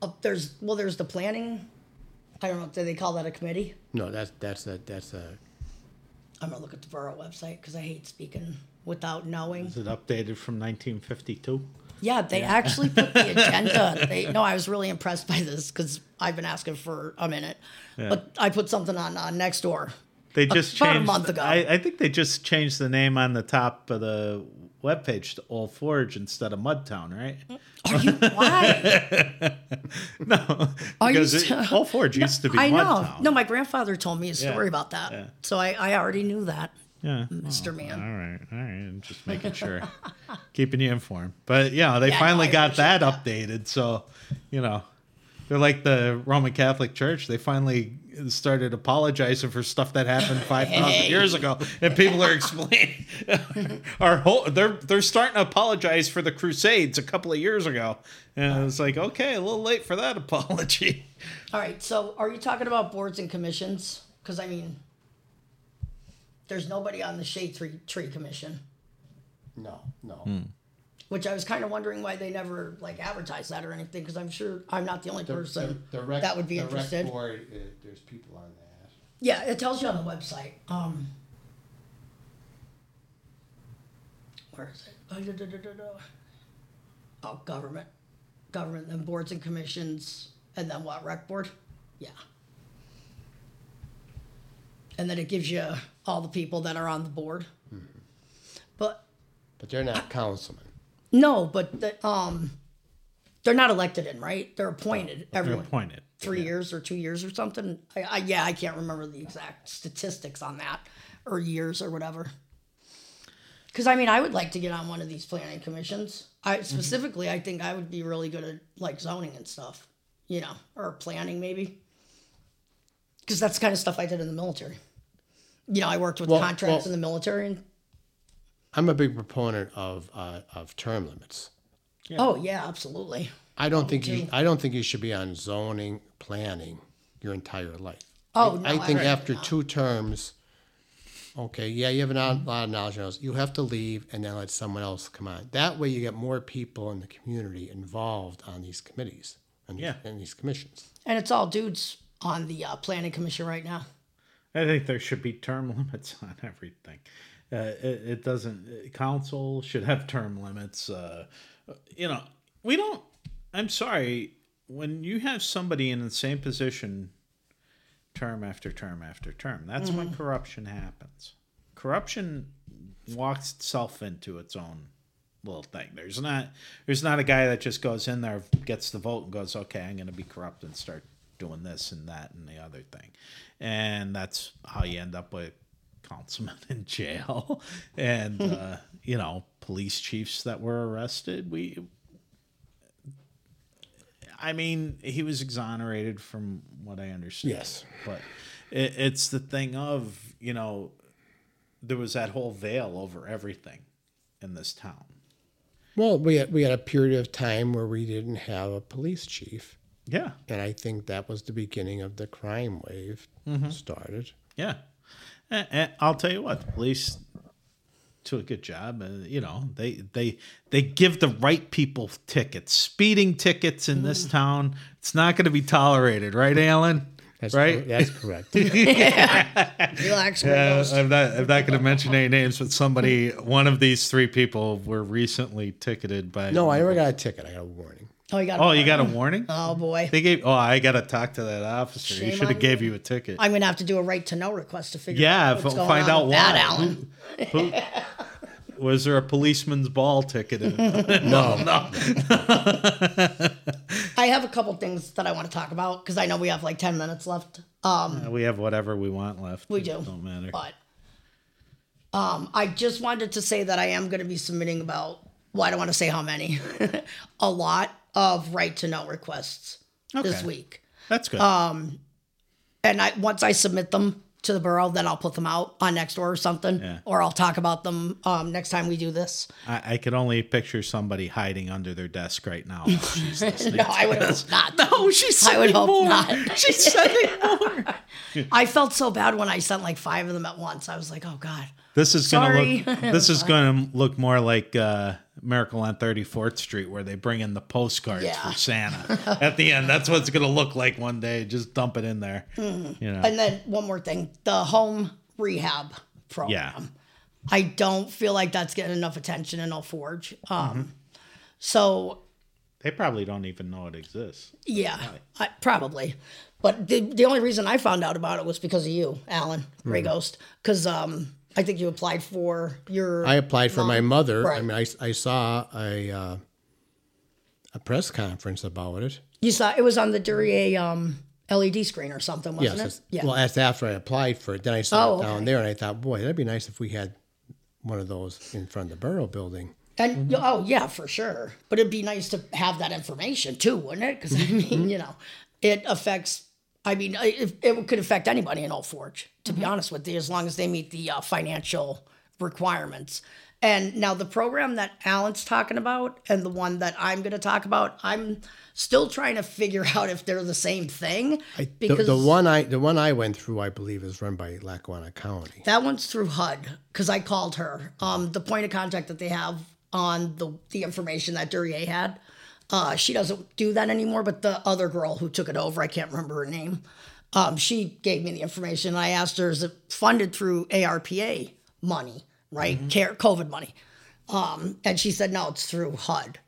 the planning. I don't know. Do they call that a committee? No, that's a. I'm gonna look at the borough website because I hate speaking without knowing. Is it updated from 1952? Yeah, they actually put the agenda. I was really impressed by this because I've been asking for a minute. Yeah. But I put something on Nextdoor. They just about changed a month ago. I think they just changed the name on the top of the webpage to Old Forge instead of Mudtown, right? Are you why? No, because Old Forge used to be Mudtown. I know. No, my grandfather told me a story about that, so I already knew that. Yeah, Mr. Man. All right. I'm just making sure, keeping you informed. But finally got that updated. So, they're like the Roman Catholic Church. They finally started apologizing for stuff that happened 5,000 years ago, and people are explaining. They're starting to apologize for the Crusades a couple of years ago, and it's like, okay, a little late for that apology. All right. So, are you talking about boards and commissions? Because there's nobody on the Shade Tree Commission. No. Mm. Which I was kind of wondering why they never advertised that or anything, because I'm sure I'm not the only person that would be interested. The rec board, there's people on that. Yeah, it tells you on the website. Where is it? Oh, government, then boards and commissions, and then what? Rec board? Yeah. And then it gives you all the people that are on the board. Mm-hmm. But they're not councilmen. No, but they're not elected in, right? They're appointed, everyone. They're appointed. 3 years or 2 years or something. I can't remember the exact statistics on that or years or whatever. Because, I would like to get on one of these planning commissions. I think I would be really good at, zoning and stuff, or planning maybe. Because that's the kind of stuff I did in the military. I worked with contracts in the military. And I'm a big proponent of term limits. Yeah. Oh yeah, absolutely. I don't think you should be on zoning planning your entire life. Oh no, I think after two terms, you have a lot of knowledge. You have to leave and then let someone else come on. That way, you get more people in the community involved on these committees and these commissions. And it's all dudes on the planning commission right now. I think there should be term limits on everything. Council should have term limits. We don't, I'm sorry, when you have somebody in the same position term after term after term, that's when corruption happens. Corruption walks itself into its own little thing. There's not a guy that just goes in there, gets the vote and goes, okay, I'm going to be corrupt and start doing this and that and the other thing. And that's how you end up with councilmen in jail and, police chiefs that were arrested. He was exonerated from what I understand. Yes. But it's the thing of, there was that whole veil over everything in this town. Well, we had a period of time where we didn't have a police chief. Yeah. And I think that was the beginning of the crime wave started. Yeah. And I'll tell you what, the police to a good job. You know, they give the right people tickets, speeding tickets in this town. It's not going to be tolerated, right, Alan? That's right. That's correct. Relax. I'm not going to mention any names, but somebody, one of these three people, were recently ticketed by. No, I never got a ticket. I got a warning. Oh, you got a warning? Oh, boy. They gave. Oh, I got to talk to that officer. Shame, he should have gave you a ticket. I'm going to have to do a right to know request to figure out what's going find on out with why. That, Alan. Who, was there a policeman's ball ticket? No. I have a couple things that I want to talk about because I know we have like 10 minutes left. We have whatever we want left. We do. It don't matter. But I just wanted to say that I am going to be submitting about, well, I don't want to say how many, a lot of right to know requests this week. That's good. And once I submit them to the borough, then I'll put them out on Nextdoor or something, or I'll talk about them next time we do this. I could only picture somebody hiding under their desk right now. She's no, I would hope not. No, she's sending more. She's sending more. I felt so bad when I sent like 5 of them at once. I was like, oh God. This is going to look more like Miracle on 34th Street, where they bring in the postcards for Santa at the end. That's what it's going to look like one day. Just dump it in there. Mm-hmm. You know. And then one more thing, the home rehab program. Yeah. I don't feel like that's getting enough attention in Old Forge. So they probably don't even know it exists. Yeah, probably. But the only reason I found out about it was because of you, Alan, Grey Ghost, because I think you applied for your... I applied for my mother. Right. I mean, I saw a press conference about it. You saw... It was on the Duryea LED screen or something, wasn't it? Yeah. Well, that's after I applied for it. Then I saw it down there, and I thought, boy, that'd be nice if we had one of those in front of the borough building. And for sure. But it'd be nice to have that information, too, wouldn't it? Because, I mean, you know, it affects... I mean, it could affect anybody in Old Forge, to be honest with you, as long as they meet the financial requirements. And now the program that Alan's talking about and the one that I'm going to talk about, I'm still trying to figure out if they're the same thing. Because the one I went through, I believe, is run by Lackawanna County. That one's through HUD, because I called her. The point of contact that they have on the information that Duryea had. She doesn't do that anymore, but the other girl who took it over, I can't remember her name, she gave me the information. And I asked her, is it funded through ARPA money, right? COVID money. And she said, no, it's through HUD.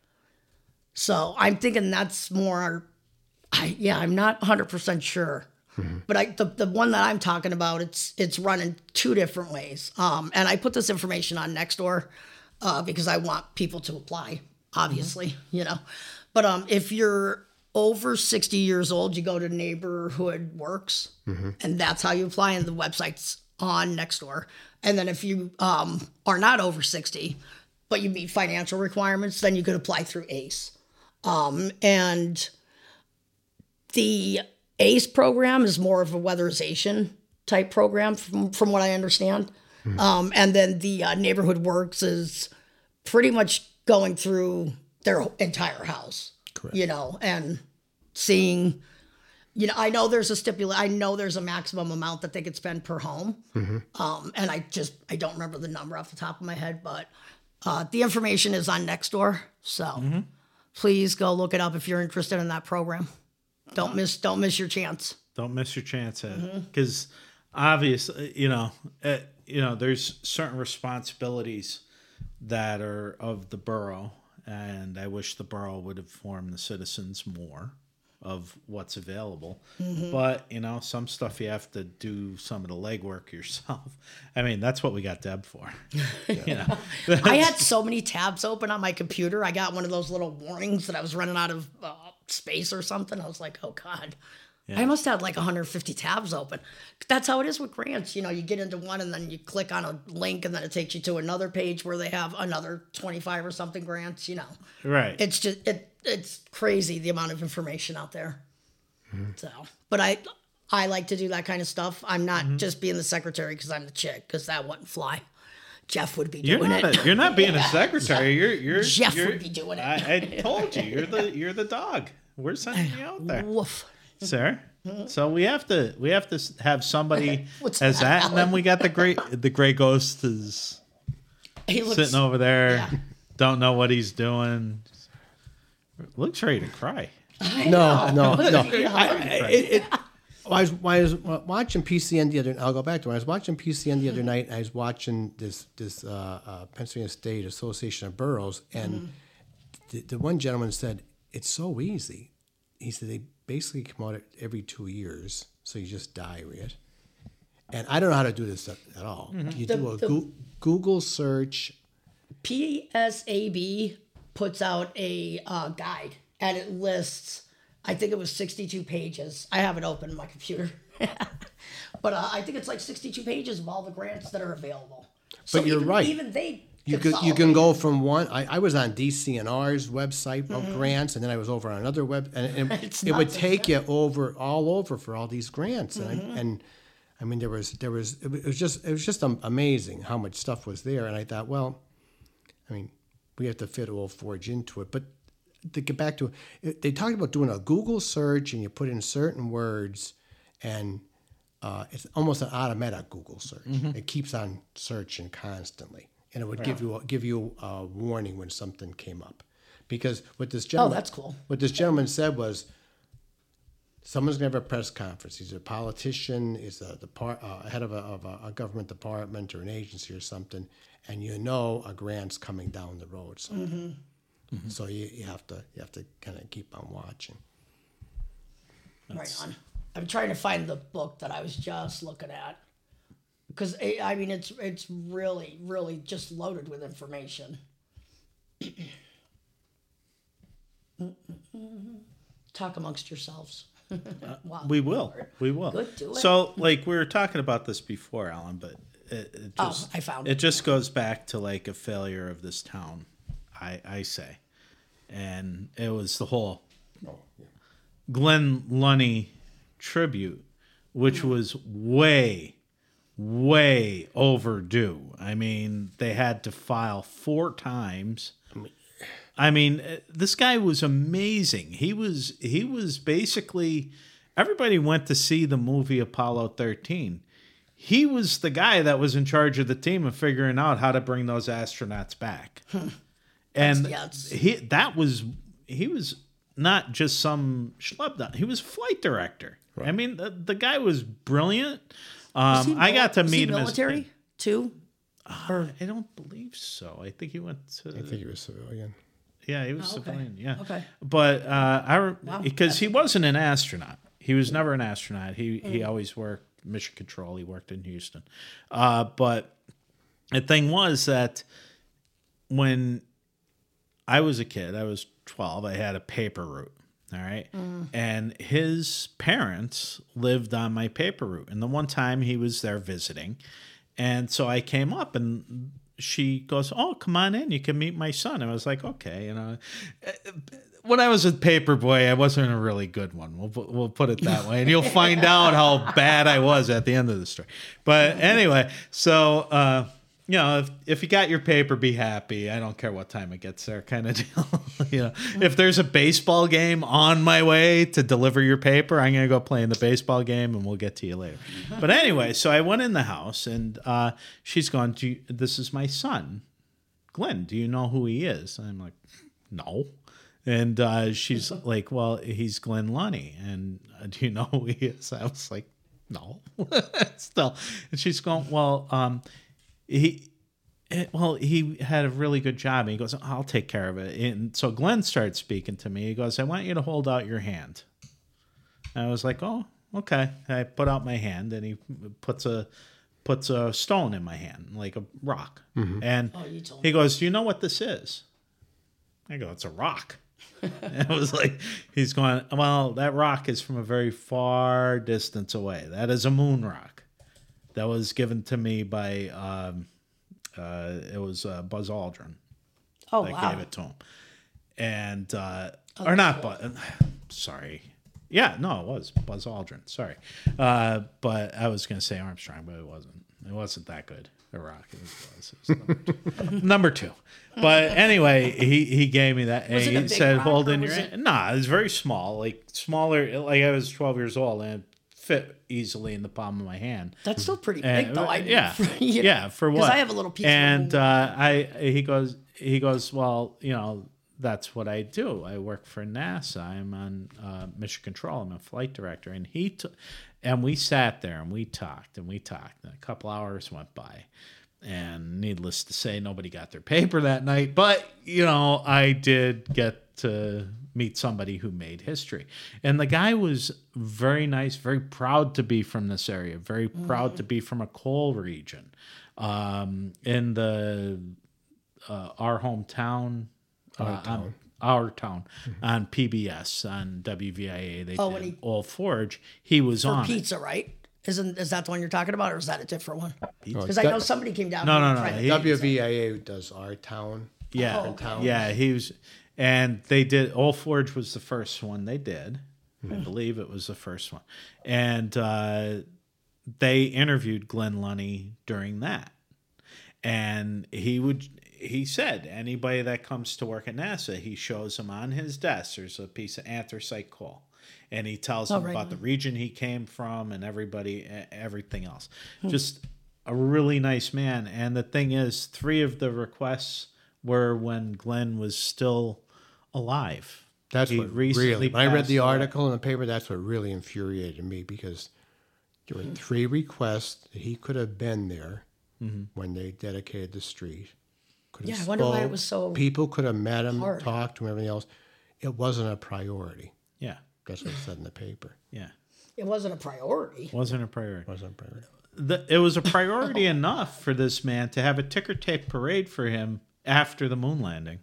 So I'm thinking that's more, I'm not 100% sure. But the one that I'm talking about, it's running 2 different ways. And I put this information on Nextdoor because I want people to apply. Obviously, you know, but if you're over 60 years old, you go to Neighborhood Works, and that's how you apply. And the website's on Nextdoor. And then if you are not over 60, but you meet financial requirements, then you could apply through ACE. And the ACE program is more of a weatherization type program, from what I understand. And then the Neighborhood Works is pretty much going through their entire house. Correct. You know, and seeing, you know, I know there's a maximum amount that they could spend per home. And I don't remember the number off the top of my head, but the information is on Nextdoor. So please go look it up if you're interested in that program. Don't miss your chance. Don't miss your chance at it. 'Cause obviously, you know, there's certain responsibilities that are of the borough, and I wish the borough would inform the citizens more of what's available. But, you know, some stuff you have to do some of the legwork yourself. I mean, that's what we got Deb for. I had so many tabs open on my computer. I got one of those little warnings that I was running out of space or something. I was like, oh, God. Yeah. I must have like 150 tabs open. That's how it is with grants. You know, you get into one and then you click on a link and then it takes you to another page where they have another 25 or something grants, you know. Right. It's just, it's crazy the amount of information out there. So, but I like to do that kind of stuff. I'm not just being the secretary because I'm the chick, because that wouldn't fly. Jeff would be doing it. You're not being a secretary. You're Jeff would be doing it. I told you, you're the dog. We're sending you out there. Woof. Sir, so we have to have somebody as that, and then we got the Grey Ghost is he looks sitting over there, don't know what he's doing. Looks ready to cry. No. When I was watching PCN the other night, I'll go back to when I was watching PCN the other night, I was watching this Pennsylvania State Association of Boroughs, and the one gentleman said, it's so easy. He said, they basically come out every 2 years, so you just diary it. And I don't know how to do this at all. Mm-hmm. You do a Google search. PSAB puts out a guide, and it lists, I think it was 62 pages. I have it open on my computer. But I think it's like 62 pages of all the grants that are available. So but you're right. Even they you can go from one. I was on DCNR's website of grants, and then I was over on another web. And it would take you all over for all these grants. And I mean, there was, it was just amazing how much stuff was there. And I thought, well, I mean, we have to fit Old Forge into it. But to get back to it, they talked about doing a Google search, and you put in certain words, and it's almost an automatic Google search. Mm-hmm. It keeps on searching constantly, and it would give you a warning when something came up. Because what this gentleman, said was, someone's going to have a press conference. He's a politician, he's the head of a government department or an agency or something, and you know a grant's coming down the road. Mm-hmm. Mm-hmm. So you have to kind of keep on watching. That's... Right on. I'm trying to find the book that I was just looking at, because I mean it's really, really just loaded with information. Talk amongst yourselves. Wow. We will. Good, do it. So, like, we were talking about this before, Alan, but it just, I found it just goes back to like a failure of this town, I say, and it was the whole Glenn Lunny tribute, which was way, way overdue. I mean, they had to file 4 times. I mean, this guy was amazing. He was basically, everybody went to see the movie Apollo 13. He was the guy that was in charge of the team of figuring out how to bring those astronauts back. And he was not just some schlub. He was flight director. Right. I mean, the guy was brilliant. I got to meet him. Military too? I don't believe so. I think he went to. I think he was civilian. Yeah, he was civilian. Yeah. Okay. But because he wasn't an astronaut. He was never an astronaut. He always worked mission control. He worked in Houston. But the thing was that when I was a kid, I was 12. I had a paper route. All right. Mm. And his parents lived on my paper route. And the one time he was there visiting, and so I came up, and she goes, "Oh, come on in. You can meet my son." I was like, "Okay." You know, when I was a paper boy, I wasn't a really good one. We'll put it that way, and you'll find out how bad I was at the end of the story. But anyway, so you know, if you got your paper, be happy. I don't care what time it gets there, kind of deal. You know, if there's a baseball game on my way to deliver your paper, I'm gonna go play in the baseball game, and we'll get to you later. But anyway, so I went in the house, and she's gone, "This is my son, Glenn. Do you know who he is?" And I'm like, "No." And she's like, "Well, he's Glenn Lunny, and do you know who he is?" I was like, "No." Still, and she's going, "Well, he had a really good job." And he goes, "I'll take care of it." And so Glenn starts speaking to me. He goes, "I want you to hold out your hand." And I was like, "Oh, okay." And I put out my hand, and he puts a stone in my hand, like a rock. Mm-hmm. And he goes, "Do you know what this is?" I go, "It's a rock." And I was like, he's going, "Well, that rock is from a very far distance away. That is a moon rock. That was given to me by, Buzz Aldrin." Oh, wow. That gave it to him. And, or not Buzz, sorry. Yeah, no, it was Buzz Aldrin, sorry. But I was going to say Armstrong, but it wasn't. It wasn't that good. Iraq. It was number 2. But anyway, he gave me that. And he said, "Hold in your hand." Nah, it was very small, like smaller. Like I was 12 years old, and fit easily in the palm of my hand. That's still pretty big, though. Yeah, for what? Because I have a little piece. And he goes, well, you know, that's what I do. I work for NASA. I'm on mission control. I'm a flight director. And we sat there and we talked. And a couple hours went by. And needless to say, nobody got their paper that night. But, you know, I did get to meet somebody who made history. And the guy was very nice, very proud to be from this area, very proud to be from a coal region. In the Our Town on PBS, on WVIA, they did Old Forge. He was for on pizza, right? Is that the one you're talking about, or is that a different one? Because I know somebody came down. No. WVIA does Our Town. Yeah, he was, and they did. Old Forge was the first one they did. I believe it was the first one, and they interviewed Glenn Lunny during that, and he would. He said anybody that comes to work at NASA, he shows them on his desk. There's a piece of anthracite coal. And he tells them about the region he came from and everything else. Just a really nice man. And the thing is, 3 of the requests were when Glenn was still alive. That's what really, when I read the article in the paper, that's what really infuriated me, because there were 3 requests that he could have been there when they dedicated the street. I wonder why it was so hard. People could have met him, talked to him, everything else. It wasn't a priority. Yeah. That's what it said in the paper. Yeah. It wasn't a priority. It was a priority enough for this man to have a ticker tape parade for him after the moon landing.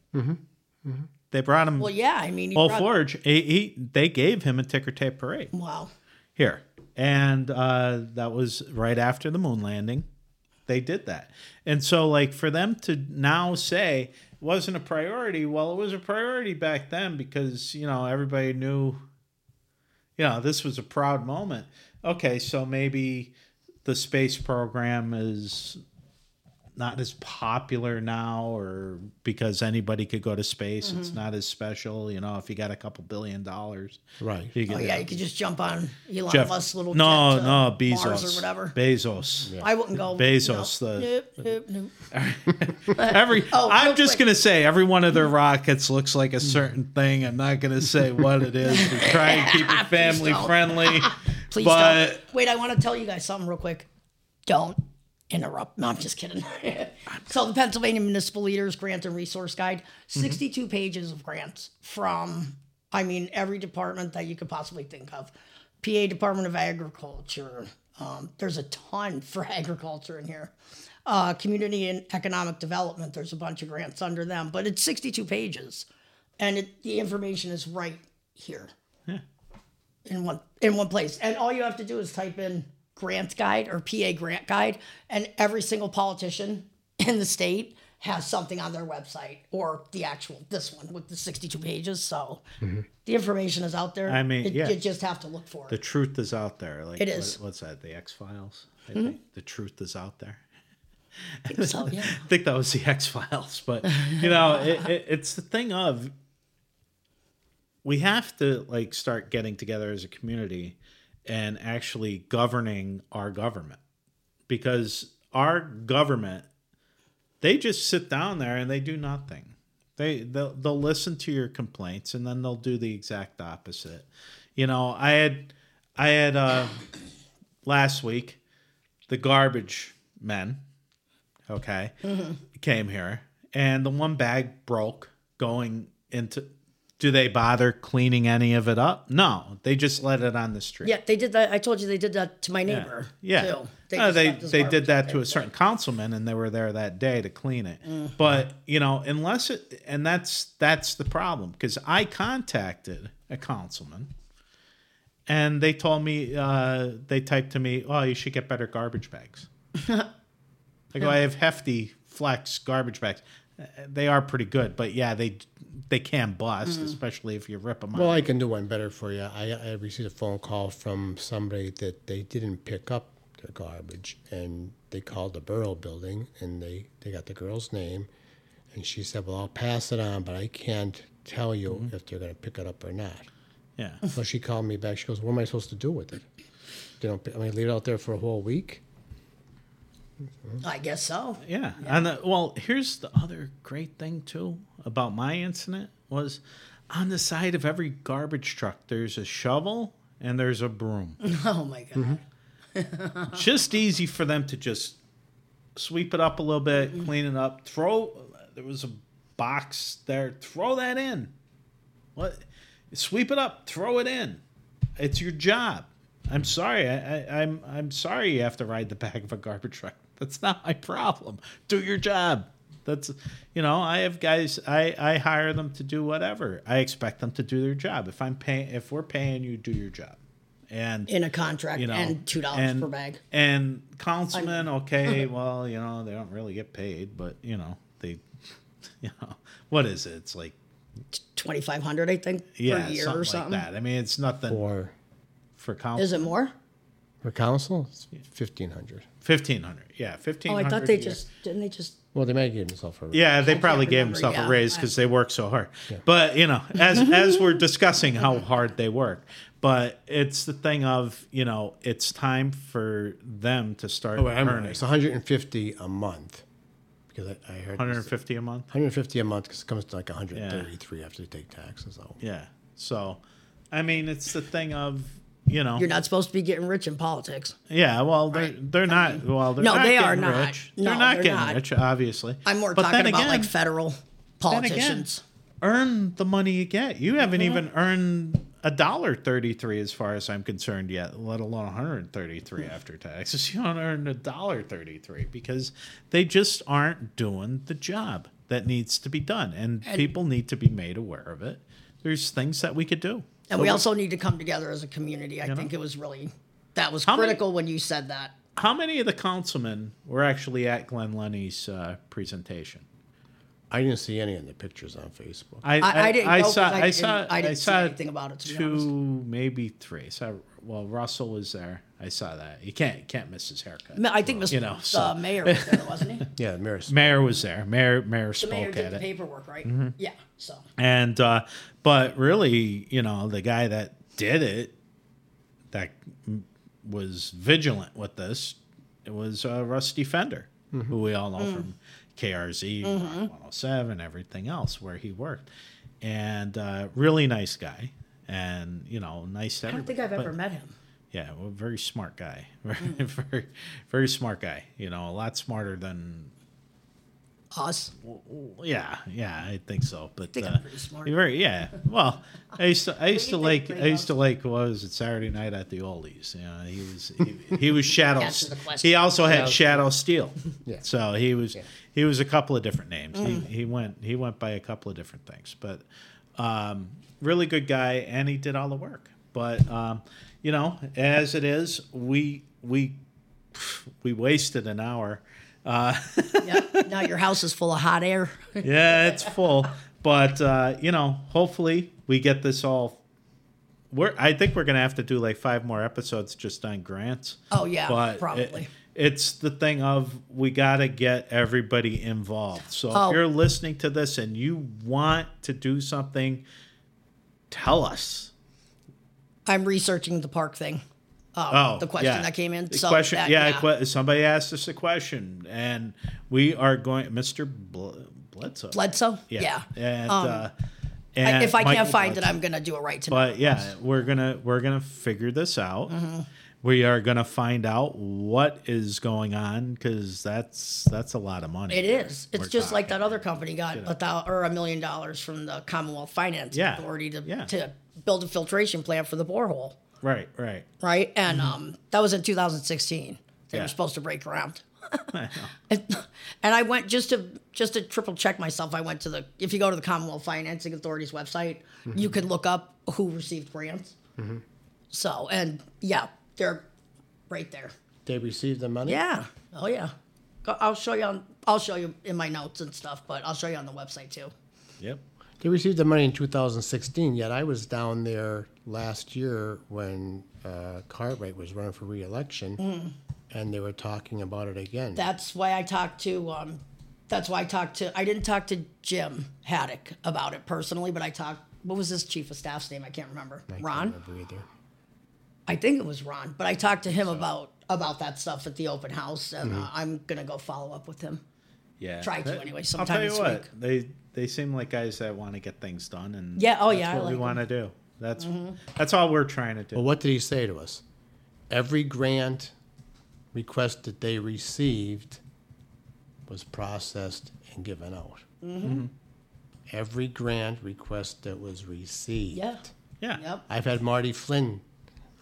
They brought him. Well, yeah, I mean. Old Forge, they gave him a ticker tape parade. Wow. Here. And that was right after the moon landing. They did that. And so, like, for them to now say it wasn't a priority, well, it was a priority back then because, you know, everybody knew, you know, this was a proud moment. Okay, so maybe the space program is not as popular now, or because anybody could go to space, it's not as special. You know, if you got a couple $2 billion, right? You could just jump on Elon Musk's little jet. No, Bezos Mars or whatever. Bezos. Yeah. I wouldn't go. Bezos. No. I'm just gonna say every one of their rockets looks like a certain thing. I'm not gonna say what it is. We're trying to keep it family friendly. Please don't. Wait, I want to tell you guys something real quick. Don't interrupt. No, I'm just kidding. So the Pennsylvania Municipal Leaders Grant and Resource Guide, 62 pages of grants from, I mean, every department that you could possibly think of. PA Department of Agriculture. There's a ton for agriculture in here. Community and Economic Development. There's a bunch of grants under them, but it's 62 pages. And the information is right here in one place. And all you have to do is type in grant guide or PA grant guide, and every single politician in the state has something on their website, or this one with the 62 pages. So the information is out there. I mean, you just have to look for it. The truth is out there. Like, it is. What's that? The X Files. I think the truth is out there. I think so, yeah. I think that was the X Files, but you know, it's the thing of we have to like start getting together as a community and actually governing our government, because our government, they just sit down there and they do nothing. They'll listen to your complaints and then they'll do the exact opposite. You know, I had last week the garbage men, came here, and the one bag broke going into. Do they bother cleaning any of it up? No, they just let it on the street. Yeah, they did that. I told you they did that to my neighbor. Yeah. Too. They did that to a certain councilman, and they were there that day to clean it. But you know, unless it, and that's the problem, because I contacted a councilman, and they told me they typed to me, "Oh, you should get better garbage bags." I go, "I have hefty flex garbage bags. They are pretty good, but yeah, they can bust, especially if you rip them out." Well, I can do one better for you. I received a phone call from somebody that they didn't pick up their garbage, and they called the borough building, and they got the girl's name, and she said, "Well, I'll pass it on, but I can't tell you if they're going to pick it up or not." Yeah. So she called me back. She goes, "What am I supposed to do with it?" They don't. I mean, leave it out there for a whole week. I guess so. Yeah. Yeah. And well, here's the other great thing too about my incident was, on the side of every garbage truck, there's a shovel and there's a broom. Oh my God. Mm-hmm. Just easy for them to just sweep it up a little bit, mm-hmm. clean it up, there was a box there, throw that in. What? Sweep it up, throw it in. It's your job. I'm sorry. I'm sorry you have to ride the back of a garbage truck. That's not my problem. Do your job. That's, you know, I have guys, I hire them to do whatever. I expect them to do their job. If we're paying you, do your job. And in a contract, you know, and $2 per bag. And councilmen, okay, well, you know, they don't really get paid, but you know, what is it? It's like $2,500, I think, per year or something. Like that. I mean, it's nothing for council. Is it more? For council, it's $1,500. Yeah, $1,500. Oh, I thought they didn't they just. Well, they might have given themselves a raise. Yeah, they probably gave themselves a raise because they work so hard. Yeah. But, you know, as we're discussing how hard they work. But it's the thing of, you know, it's time for them to start earning. It's $150 a month. Because I heard $150 a month? $150 a month because it comes to like $133 after you take taxes. So. Yeah. So, I mean, it's the thing of... You know, you're not supposed to be getting rich in politics. Yeah, well, they're not. I mean, well, they're not. They are not. Rich. No, they're not getting rich, obviously. I'm more talking about like federal politicians. Again, earn the money you get. You haven't even earned $1.33 as far as I'm concerned yet, let alone $133 after taxes. You don't earn $1.33 because they just aren't doing the job that needs to be done, and people need to be made aware of it. There's things that we could do. And we also need to come together as a community. I think it was really, critical when you said that. How many of the councilmen were actually at Glenn Lunny's presentation? I didn't see any of the pictures on Facebook. I didn't see anything about it. To be honest, maybe three. Russell was there. I saw that. You can't miss his haircut. I think the mayor was there, wasn't he? Yeah, the mayor was there. Mayor spoke at it. The mayor did the paperwork, right? Mm-hmm. Yeah. So. And but really, you know, the guy that did it, that was vigilant with this, it was Rusty Fender, who we all know from KRZ, Rock 107, everything else where he worked, and really nice guy, and you know, nice to everybody. I don't think I've ever met him. Yeah, well, very smart guy. Very, very smart guy. You know, a lot smarter than us. Yeah, I think so. But I think I'm pretty smart. Yeah. Well, I used to like. What was it? Saturday Night at the Oldies. You know, he was Shadow. He also had Shadow Steel. Yeah. So he was a couple of different names. He went by a couple of different things. But really good guy, and he did all the work. But you know, as it is, we wasted an hour. Now your house is full of hot air. Yeah, it's full. But you know, hopefully we get this all. I think we're gonna have to do like 5 more episodes just on grants. Oh yeah, but probably. It's the thing of we gotta get everybody involved. So if you're listening to this and you want to do something, tell us. I'm researching the park thing. The question that came in. Somebody asked us a question, and we are going, Mr. Bledsoe. Bledsoe? Yeah. And if I can't find it, I'm going to do it right tonight. But yeah, we're gonna figure this out. Mm-hmm. We are going to find out what is going on because that's a lot of money. It is. It's just like that other company got $1,000 or $1 million from the Commonwealth Finance Authority to build a filtration plant for the borehole. Right. And that was in 2016. They were supposed to break ground. I know. And I went just to triple check myself. I went to if you go to the Commonwealth Financing Authority's website, you can look up who received grants. Mm-hmm. So, and yeah, they're right there. They received the money? Yeah. Oh yeah. I'll show you in my notes and stuff, but I'll show you on the website too. Yep. They received the money in 2016, yet I was down there last year when Cartwright was running for re-election, and they were talking about it again. That's why I talked to, I didn't talk to Jim Haddock about it personally, but I talked, what was his chief of staff's name? I can't remember. I Ron? I can't remember either. I think it was Ron, but I talked to him about that stuff at the open house, and I'm going to go follow up with him. Yeah. Try to anyway sometime this week. I'll tell you what, they seem like guys that want to get things done, and that's what we want to do. That's all we're trying to do. Well, what did he say to us? Every grant request that they received was processed and given out. Mm-hmm. Mm-hmm. Every grant request that was received. Yeah. Yeah. Yep. I've had Marty Flynn.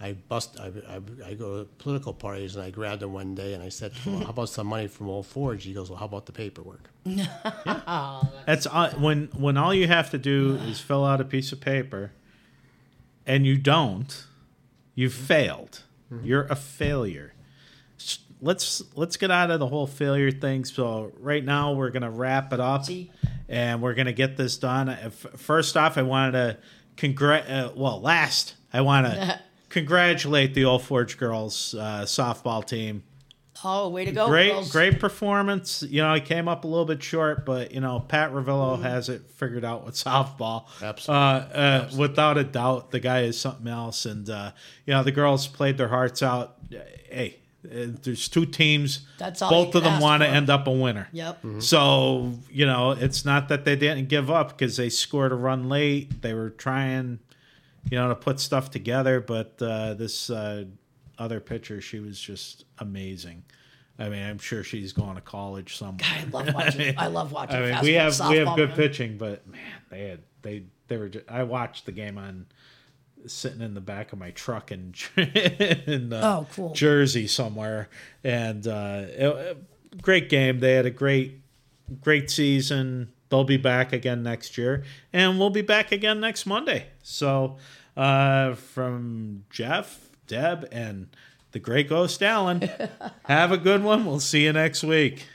I go to political parties, and I grabbed him one day, and I said, well, how about some money from Old Forge? He goes, well, how about the paperwork? That's when all you have to do is fill out a piece of paper, and you don't, you've failed. Mm-hmm. You're a failure. Let's get out of the whole failure thing. So right now we're going to wrap it up, and we're going to get this done. First off, I wanted to congratulate the Old Forge girls softball team. Oh, way to go, girls. Great performance. You know, I came up a little bit short, but, you know, Pat Ravillo has it figured out with softball. Absolutely. Absolutely. Without a doubt, the guy is something else. And, you know, the girls played their hearts out. Hey, there's two teams. That's all. Both of them want to end up a winner. Yep. Mm-hmm. So, you know, it's not that they didn't give up because they scored a run late. They were trying, you know, to put stuff together, but this other pitcher, she was just amazing. I mean, I'm sure she's going to college somewhere. I love watching. I mean, we have good pitching, but man, they were. I watched the game on sitting in the back of my truck in Jersey somewhere, and great game. They had a great season. They'll be back again next year, and we'll be back again next Monday. So from Jeff, Deb, and the great ghost Alan, have a good one. We'll see you next week.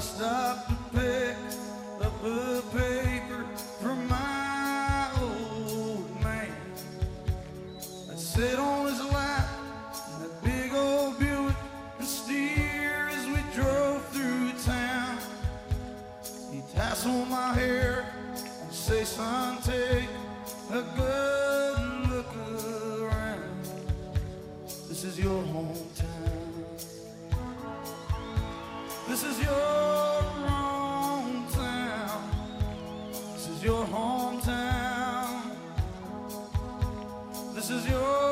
Stop to pick up a paper from my old man. I'd sit on his lap in that big old Buick and steer as we drove through town. He'd tassel my hair and say, son, take a good look around. This is your hometown. This is your your hometown. This is your